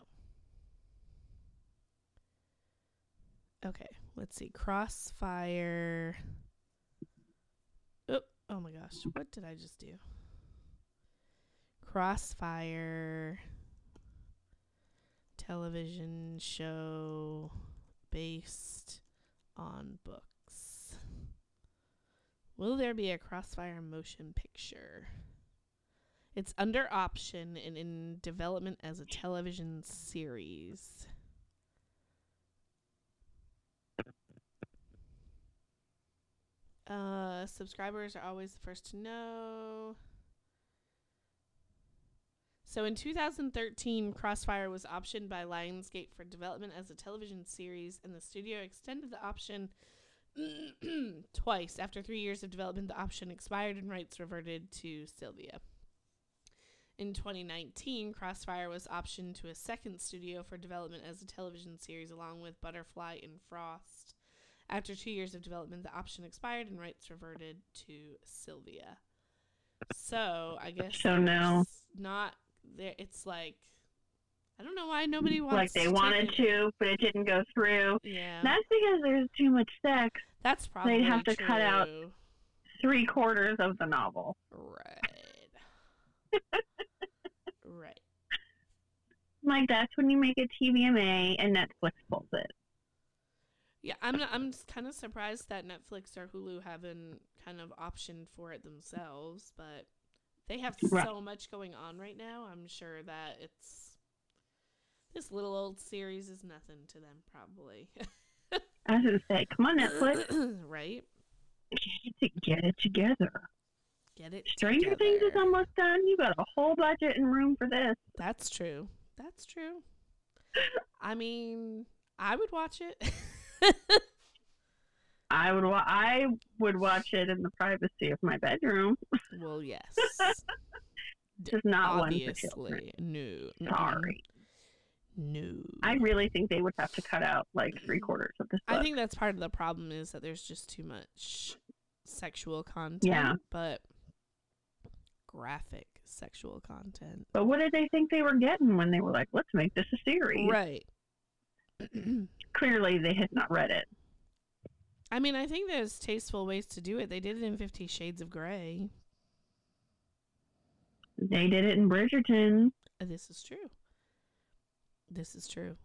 Okay. Let's see. Crossfire. Oh, my gosh. What did I just do? Crossfire. Television show based on books. Will there be a Crossfire motion picture? It's under option and in development as a television series. Subscribers are always the first to know. So in 2013, Crossfire was optioned by Lionsgate for development as a television series, and the studio extended the option twice. After 3 years of development, the option expired and rights reverted to Sylvia. In 2019, Crossfire was optioned to a second studio for development as a television series along with Butterfly and Frost. After 2 years of development, the option expired and rights reverted to Sylvia. So I guess now not. There, it's like, I don't know why nobody wants. Like they wanted to, but it didn't go through. Yeah, that's because there's too much sex. That's probably they'd have to true. Cut out 3/4 of the novel. Right. Right. Like that's when you make a TVMA and Netflix pulls it. Yeah, I'm just kind of surprised that Netflix or Hulu haven't kind of optioned for it themselves, but. They have so much going on right now. I'm sure that it's this little old series is nothing to them, probably. I was going to say, come on, Netflix. Right? Get it together. Get it Stranger together. Things is almost done. You got a whole budget and room for this. That's true. I mean, I would watch it. I would watch it in the privacy of my bedroom. Well, yes. Just not obviously one for children. No. Sorry. No. I really think they would have to cut out like 3/4 of this book. I think that's part of the problem is that there's just too much sexual content. Yeah. But graphic sexual content. But what did they think they were getting when they were like, let's make this a series? Right. Clearly they had not read it. I mean, I think there's tasteful ways to do it. They did it in 50 Shades of Grey. They did it in Bridgerton. This is true. This is true.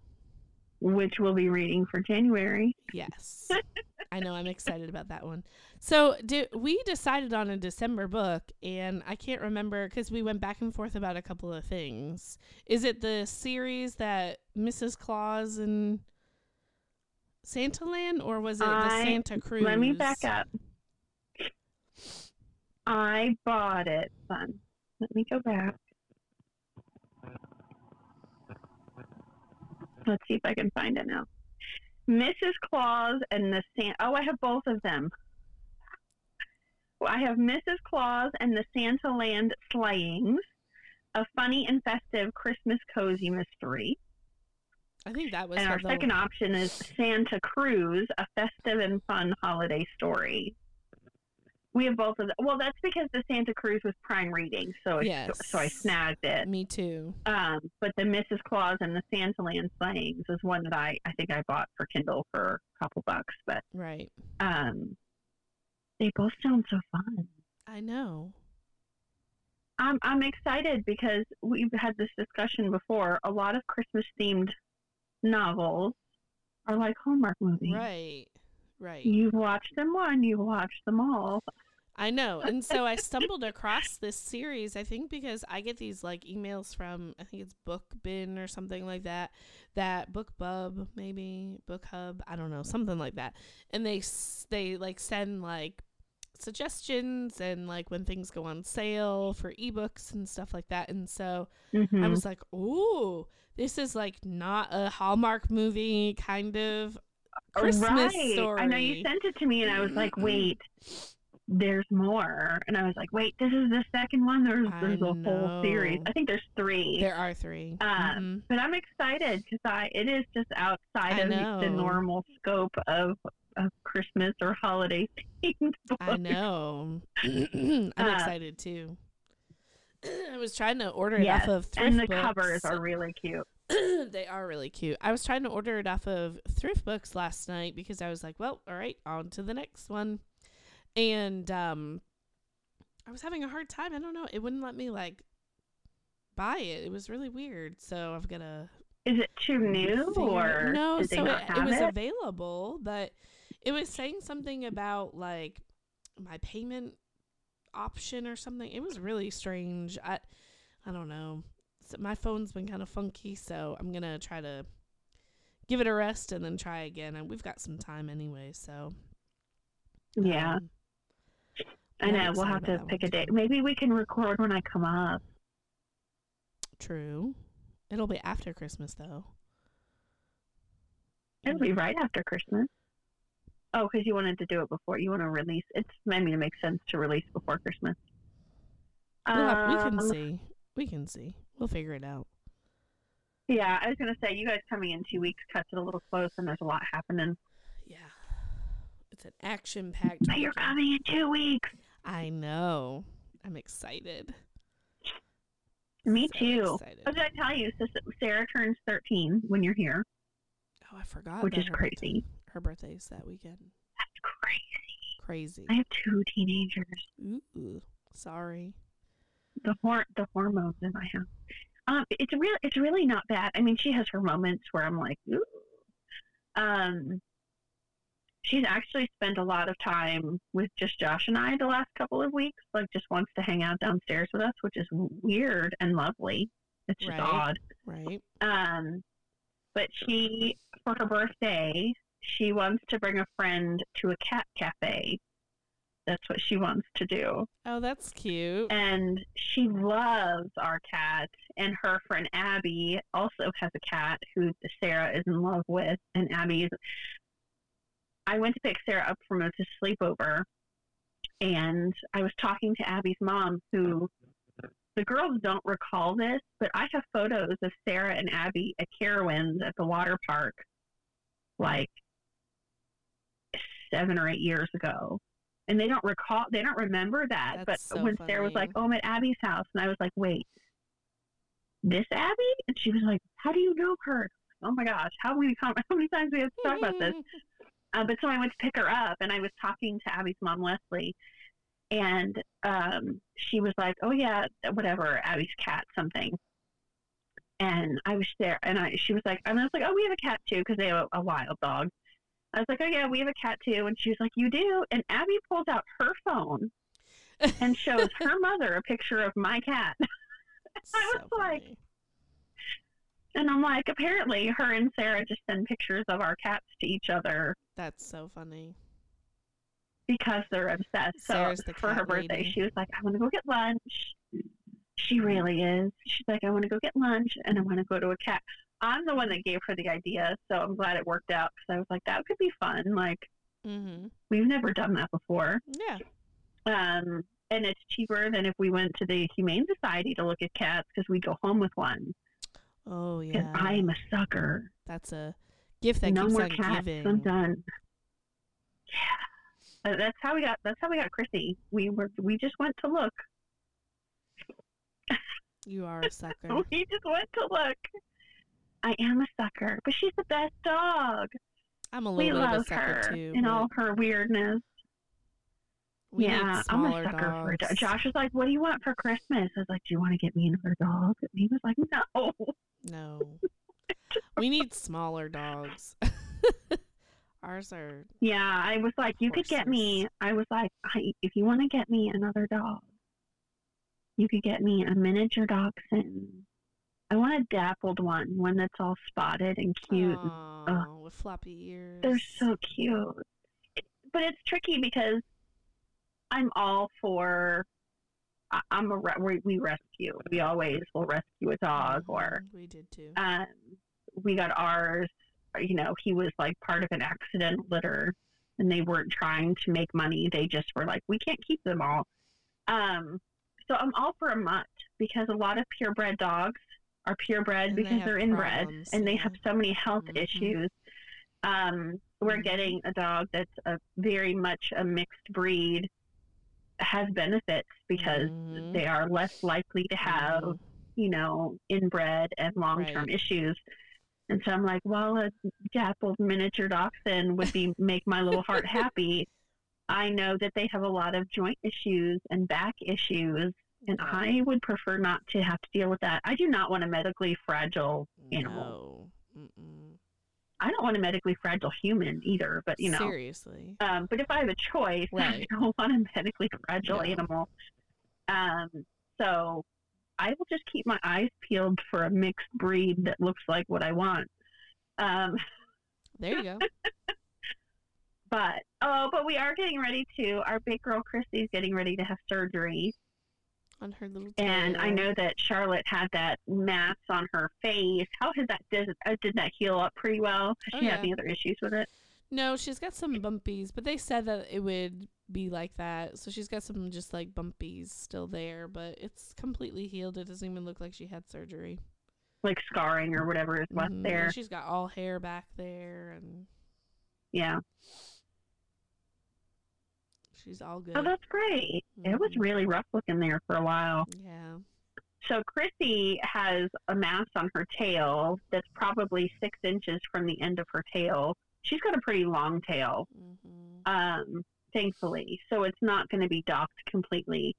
Which we'll be reading for January. Yes. I know. I'm excited about that one. So we decided on a December book, and I can't remember because we went back and forth about a couple of things. Is it the series that Mrs. Claus and Santa Land, or was it the Santa Cruz? Let me back up. I bought it, son. Let me go back. Let's see if I can find it now. Mrs. Claus and the Santa... Oh, I have both of them. Well, I have Mrs. Claus and the Santa Land Slayings, a funny and festive Christmas cozy mystery. I think that was... And our second option is Santa Cruz, a festive and fun holiday story. We have both of them. Well, that's because the Santa Cruz was prime reading, so so I snagged it. Me too. But the Mrs. Claus and the Santa Land Slayings is one that I think I bought for Kindle for a couple bucks. But right, they both sound so fun. I know. I'm excited because we've had this discussion before. A lot of Christmas themed novels are like Hallmark movies, right? Right. You've watched them one. You've watched them all. I know. And so I stumbled across this series, I think, because I get these like emails from, I think it's BookBin or something like that, BookBub, maybe BookHub, I don't know, something like that. And they like send like suggestions and like when things go on sale for ebooks and stuff like that. And so I was like, ooh, this is like not a Hallmark movie kind of Christmas story. I know you sent it to me and I was like, wait, there's more. And I was like, wait, this is the second one. There's a whole series. I think there's three. There are three. But I'm excited because it is just outside of the normal scope of Christmas or holiday themed books. I know. I'm excited too. I was trying to order it off of Thrift Books. And the covers are really cute. They are really cute. I was trying to order it off of Thrift Books last night because I was like, well, all right, on to the next one. And I was having a hard time. I don't know. It wouldn't let me like buy it. It was really weird. So I've got to... Is it too new or... No, so it was available, but it was saying something about like my payment option or something. It was really strange. I don't know. My phone's been kind of funky, so I'm going to try to give it a rest and then try again. And we've got some time anyway, so. Yeah. I know. We'll have to pick a date. Maybe we can record when I come up. True. It'll be after Christmas, though. It'll be right after Christmas. Oh, because you wanted to do it before. You want to release. It makes sense to release before Christmas. We can see. We can see. We'll figure it out. Yeah, I was going to say, you guys coming in 2 weeks cuts it a little close, and there's a lot happening. Yeah. It's an action-packed... But you're coming in 2 weeks! I know. I'm excited. Me too. Excited. What did I tell you? Sarah turns 13 when you're here. Oh, I forgot. Which is crazy. Her birthday's that weekend. That's crazy. Crazy. I have 2 teenagers. Ooh, sorry. The hormones in my house. It's really not bad. I mean, she has her moments where I'm like, ooh. She's actually spent a lot of time with just Josh and I the last couple of weeks. Like, just wants to hang out downstairs with us, which is weird and lovely. It's just odd. Right. But she, for her birthday, she wants to bring a friend to a cat cafe. That's what she wants to do. Oh, that's cute. And she loves our cat. And her friend Abby also has a cat who Sarah is in love with. And Abby is... I went to pick Sarah up from a sleepover, and I was talking to Abby's mom, who the girls don't recall this, but I have photos of Sarah and Abby at Carowinds at the water park, like 7 or 8 years ago. And they don't recall, they don't remember that. That's but so when funny. Sarah was like, oh, I'm at Abby's house. And I was like, wait, this Abby? And she was like, how do you know her? Oh my gosh, how many times do we have to talk about this? But so I went to pick her up, and I was talking to Abby's mom, Leslie, and she was like, oh yeah, whatever, Abby's cat, something. And I was there, and she was like, and I was like, oh, we have a cat too, because they have a wild dog. I was like, oh yeah, we have a cat too. And she was like, you do? And Abby pulls out her phone and shows her mother a picture of my cat. And I'm like, apparently her and Sarah just send pictures of our cats to each other. That's so funny. Because they're obsessed. So for her birthday, she was like, I want to go get lunch. She really is. She's like, I want to go get lunch, and I want to go to a cat. I'm the one that gave her the idea, so I'm glad it worked out, because I was like, that could be fun. Like, we've never done that before. Yeah. And it's cheaper than if we went to the Humane Society to look at cats, because we go home with one. Oh, yeah. Because I am a sucker. That's a gift that keeps on giving. No more cats. I'm done. Yeah. That's how we got Chrissy. We just went to look. You are a sucker. We just went to look. I am a sucker, but she's the best dog. I'm a little bit of a sucker too. We love her in all her weirdness. Yeah, I'm a sucker for a dog. Josh was like, "What do you want for Christmas?" I was like, "Do you want to get me another dog?" And he was like, "No, no, we need smaller dogs." Ours are. Yeah, I was like, you could get me. I was like, if you want to get me another dog, you could get me a miniature dachshund. I want a dappled one that's all spotted and cute. Aww, and, with floppy ears. They're so cute. But it's tricky because I'm all for. We rescue. We always will rescue a dog. Or we did too. We got ours. You know, he was like part of an accidental litter, and they weren't trying to make money. They just were like, we can't keep them all. So I'm all for a mutt, because a lot of purebred dogs are purebred and because they're inbred and they have so many health issues. We're getting a dog that's a very much a mixed breed, has benefits because they are less likely to have, you know, inbred and long-term issues. And so I'm like, well, a dappled miniature dachshund would be make my little heart happy. I know that they have a lot of joint issues and back issues, and I would prefer not to have to deal with that. I do not want a medically fragile animal. No. I don't want a medically fragile human either, but, you know. Seriously. But if I have a choice, I don't want a medically fragile animal. So I will just keep my eyes peeled for a mixed breed that looks like what I want. There you go. But we are getting ready to. Our big girl Chrissy's getting ready to have surgery on her little toe. And I know that Charlotte had that mass on her face. How did that heal up pretty well? Has she had any other issues with it? No, she's got some bumpies, but they said that it would be like that. So she's got some just like bumpies still there, but it's completely healed. It doesn't even look like she had surgery. Like scarring or whatever is left there. And she's got all hair back there, and yeah. She's all good. Oh, that's great. It was really rough looking there for a while. Yeah. So Chrissy has a mass on her tail that's probably 6 inches from the end of her tail. She's got a pretty long tail. Thankfully. So it's not going to be docked completely.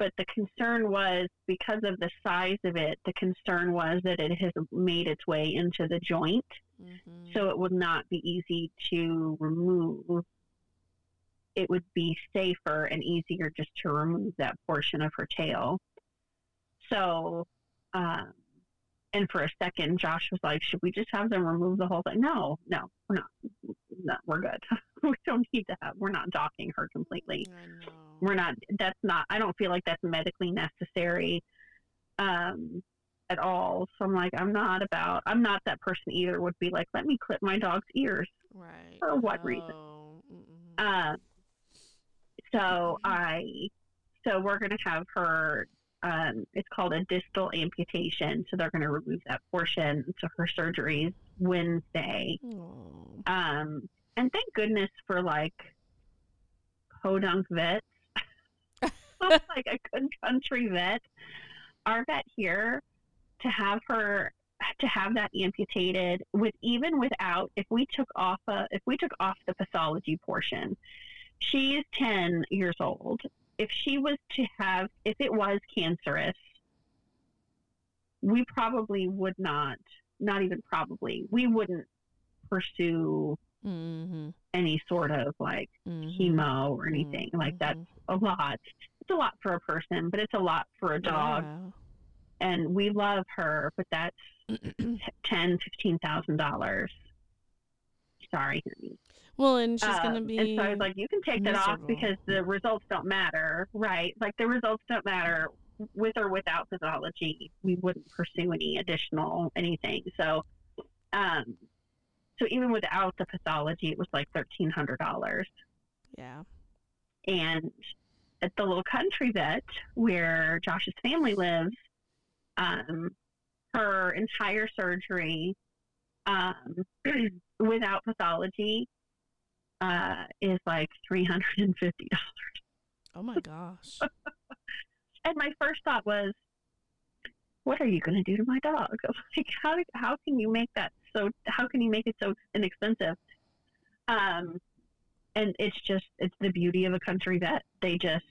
But the concern was, because of the size of it, the concern was that it has made its way into the joint. So it would not be easy to remove. It would be safer and easier just to remove that portion of her tail. So, and for a second, Josh was like, should we just have them remove the whole thing? No, we're not. No, we're good. We don't need that. We're not docking her completely. We're not, I don't feel like that's medically necessary at all. So I'm like, I'm not that person either would be like, let me clip my dog's ears. Right. For what reason? So we're going to have her, it's called a distal amputation. So they're going to remove that portion. So her surgery is Wednesday. Aww. And thank goodness for like podunk vets, like a good country vet, our vet here, to have her, to have that amputated with, even without, if we took off the pathology portion, she is 10 years old. If she was to have, if it was cancerous, we probably would not even probably, we wouldn't pursue mm-hmm. any sort of like mm-hmm. chemo or anything mm-hmm. like that's a lot. It's a lot for a person, but it's a lot for a dog. Yeah. And we love her, but that's $10,000-$15,000. Sorry, honey. Well, and she's going to be. And so I was like, you can take miserable. That off because the results don't matter, right? Like the results don't matter with or without pathology. We wouldn't pursue any additional anything. So, so even without the pathology, it was like $1,300. Yeah. And at the little country vet where Josh's family lives, her entire surgery, without pathology, is like $350. Oh my gosh. And my first thought was, what are you going to do to my dog? Like, how can you make that so, how can you make it so inexpensive? And it's just, it's the beauty of a country vet. They just,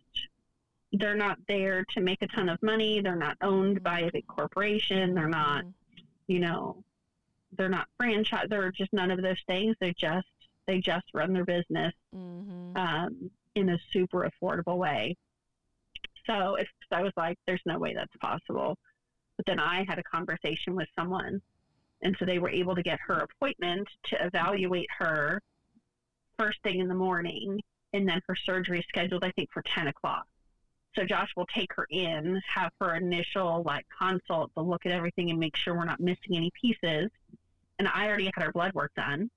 they're not there to make a ton of money. They're not owned mm-hmm. by a big corporation. They're not, you know, they're not franchise. They're just none of those things. They just run their business mm-hmm. In a super affordable way. So I was like, there's no way that's possible. But then I had a conversation with someone. And so they were able to get her appointment to evaluate her first thing in the morning. And then her surgery is scheduled, I think, for 10 o'clock. So Josh will take her in, have her initial like consult, to look at everything and make sure we're not missing any pieces. And I already had her blood work done.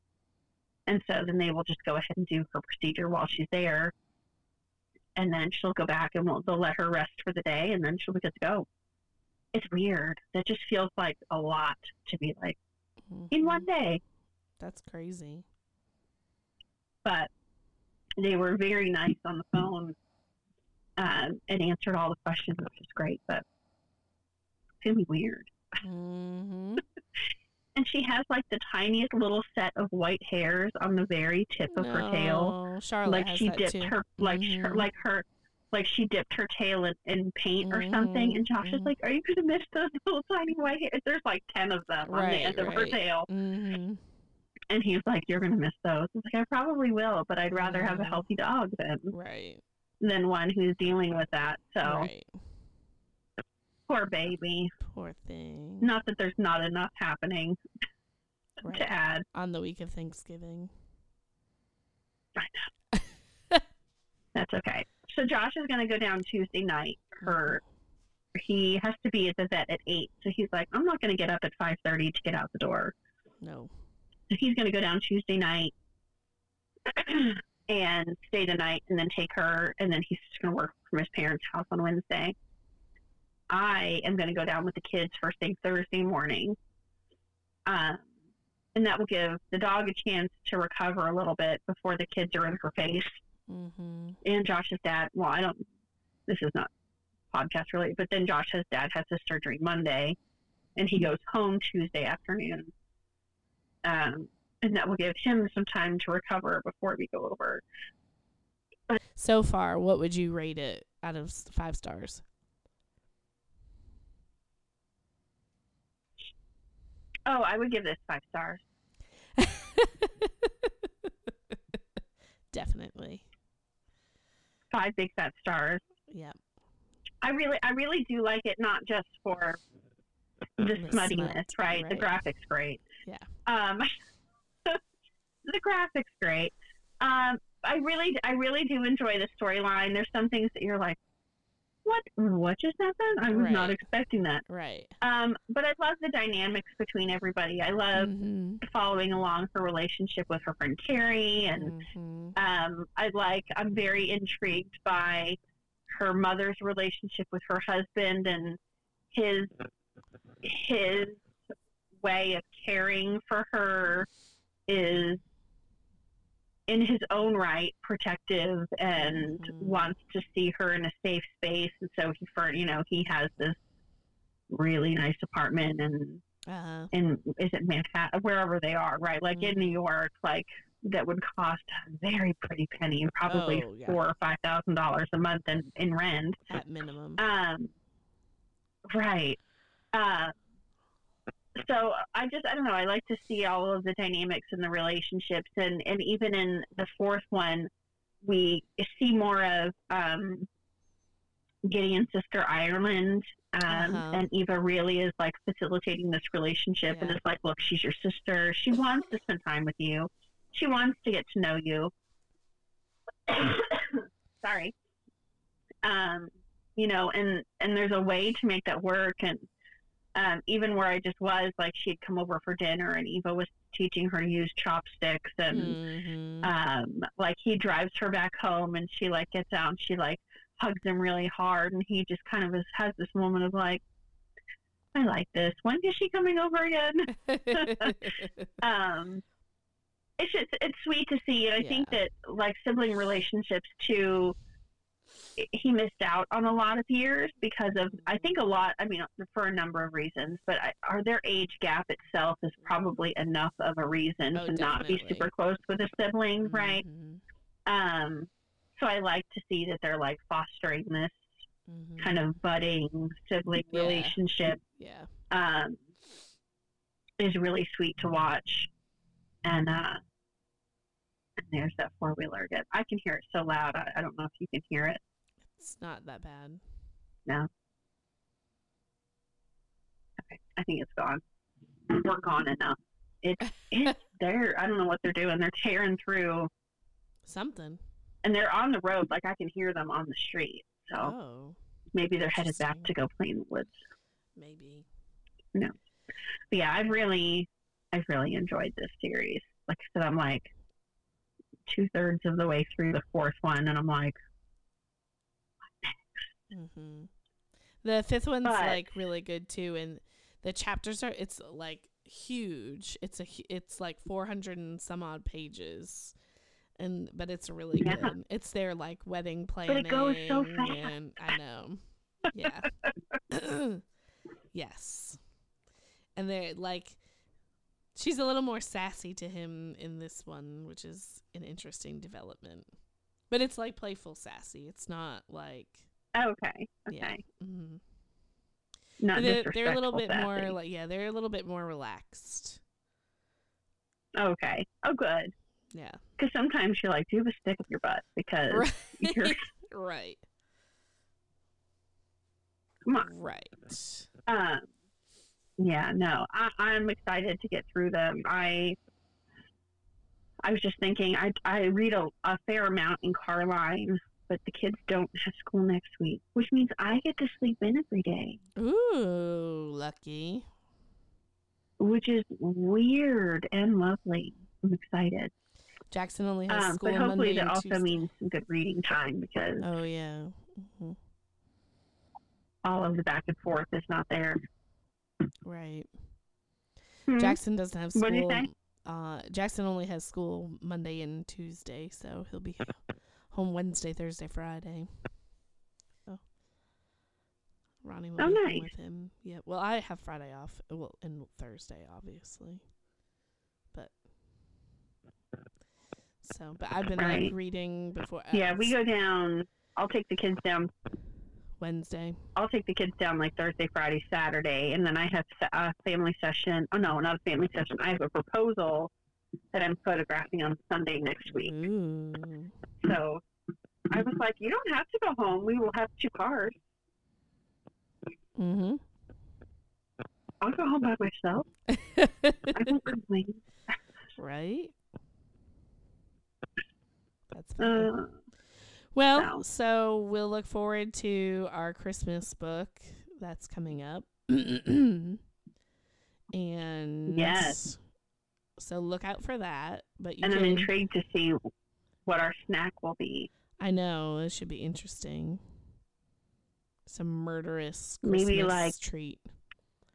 And so then they will just go ahead and do her procedure while she's there. And then she'll go back and they'll let her rest for the day. And then she'll be good to go. It's weird. That just feels like a lot to be like mm-hmm. in one day. That's crazy. But they were very nice on the phone. And answered all the questions, which is great, but it's really weird. Mm-hmm. And she has like the tiniest little set of white hairs on the very tip of her tail. Charlotte like has she that dipped too. Her like mm-hmm. She dipped her tail in paint mm-hmm. or something. And Josh mm-hmm. is like, "Are you going to miss those little tiny white hairs? There's like 10 of them on the end of her tail." Mm-hmm. And he's like, "You're going to miss those." I was like, "I probably will, but I'd rather have a healthy dog than one who's dealing with that." So poor baby, poor thing. Not that there's not enough happening to add on the week of Thanksgiving. I know. That's okay. So Josh is going to go down Tuesday night. He has to be at the vet at 8, so he's like, I'm not going to get up at 5:30 to get out the door. No. So he's going to go down Tuesday night. And stay the night and then take her, and then he's just going to work from his parents' house on Wednesday. I am going to go down with the kids first thing Thursday morning. And that will give the dog a chance to recover a little bit before the kids are in her face. Mm-hmm. And Josh's dad, this is not podcast related, but then Josh's dad has his surgery Monday, and he goes home Tuesday afternoon. And that will give him some time to recover before we go over. But so far, what would you rate it out of 5 stars? Oh, I would give this 5 stars. Definitely. 5 big fat stars. Yeah. I really do like it, not just for the smuttiness, right? The graphic's great. Yeah. The graphics great. I really do enjoy the storyline. There's some things that you're like, what just happened? I was not expecting that. Right. But I love the dynamics between everybody. I love following along her relationship with her friend Carrie, and I'm very intrigued by her mother's relationship with her husband and his way of caring for her is in his own right protective and wants to see her in a safe space. And so he has this really nice apartment and in, is it Manhattan, wherever they are, right? Like in New York, like that would cost a very pretty penny and probably $4,000 or $5,000 a month in rent at minimum. Right. So I don't know. I like to see all of the dynamics and the relationships. And even in the fourth one, we see more of Gideon's sister, Ireland. And Eva really is like facilitating this relationship. Yeah. And it's like, look, she's your sister. She wants to spend time with you. She wants to get to know you. Sorry. And there's a way to make that work. And, even where I just was, like, she'd come over for dinner and Eva was teaching her to use chopsticks and, he drives her back home and she, like, gets out and she, like, hugs him really hard and he just kind of has this moment of, like, I like this. When is she coming over again? It's just, it's sweet to see. And I think that, like, sibling relationships, too, he missed out on a lot of years because of, I think for a number of reasons, but their age gap itself is probably enough of a reason to not be super close with a sibling, right? So I like to see that they're like fostering this kind of budding sibling relationship. Yeah. Is really sweet to watch. And there's that four-wheeler again. I can hear it so loud. I don't know if you can hear it. It's not that bad. No. Okay. I think it's gone. We're gone enough. It's there. I don't know what they're doing. They're tearing through something. And they're on the road. Like, I can hear them on the street. So maybe they're headed back to go play in the woods. Maybe. No. But yeah, I've really enjoyed this series. Like I said, I'm like 2/3 of the way through the fourth one, and I'm like, what next? The fifth one's like really good too, and the chapters it's like huge. It's like 400 and some odd pages, but it's really good. It's their like wedding planning, but it goes so fast. And I know, yeah, yes, and they're like. She's a little more sassy to him in this one, which is an interesting development. But it's like playful sassy. It's not like... Okay. Yeah. Mm-hmm. Not disrespectful they're a little bit sassy. More like... Yeah, they're a little bit more relaxed. Okay. Oh, good. Yeah. Because sometimes you're like, do you have a stick up your butt? Because you're... Right. Come on. Right. Yeah, no, I'm excited to get through them. I was just thinking, I read a fair amount in Carline, but the kids don't have school next week, which means I get to sleep in every day. Ooh, lucky. Which is weird and lovely. I'm excited. Jackson only has school Monday and Tuesday. But hopefully that also means some good reading time because... Oh, yeah. Mm-hmm. All of the back and forth is not there. Right. Jackson doesn't have school. What did you say? Jackson only has school Monday and Tuesday, so he'll be home Wednesday, Thursday, Friday. So Ronnie will be home with him. Yeah. Well, I have Friday off. Well, and Thursday, obviously. But I've been like reading before. Yeah, we go down. I'll take the kids down. Wednesday. I'll take the kids down like Thursday, Friday, Saturday, and then I have a family session. Oh, no, not a family session. I have a proposal that I'm photographing on Sunday next week. Ooh. So I was like, you don't have to go home. We will have two cars. Mm-hmm. I'll go home by myself. I won't complain. Right? That's funny. Well, so we'll look forward to our Christmas book that's coming up. And yes, so look out for that. But I'm intrigued to see what our snack will be. I know, it should be interesting. Some murderous Christmas maybe like treat,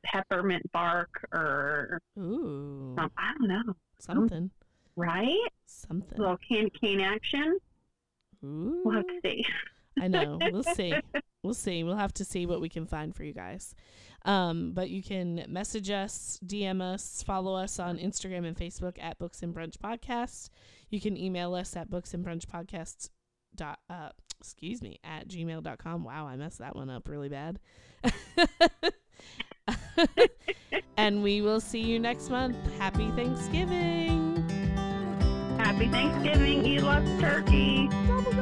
peppermint bark or I don't know, something, right? Something, a little candy cane action. Ooh. We'll have to see. I know. We'll see. We'll see. We'll have to see what we can find for you guys. But you can message us, DM us, follow us on Instagram and Facebook at Books and Brunch Podcast. You can email us at at gmail.com. Wow, I messed that one up really bad. And we will see you next month. Happy Thanksgiving. Happy Thanksgiving. Eat lots of turkey.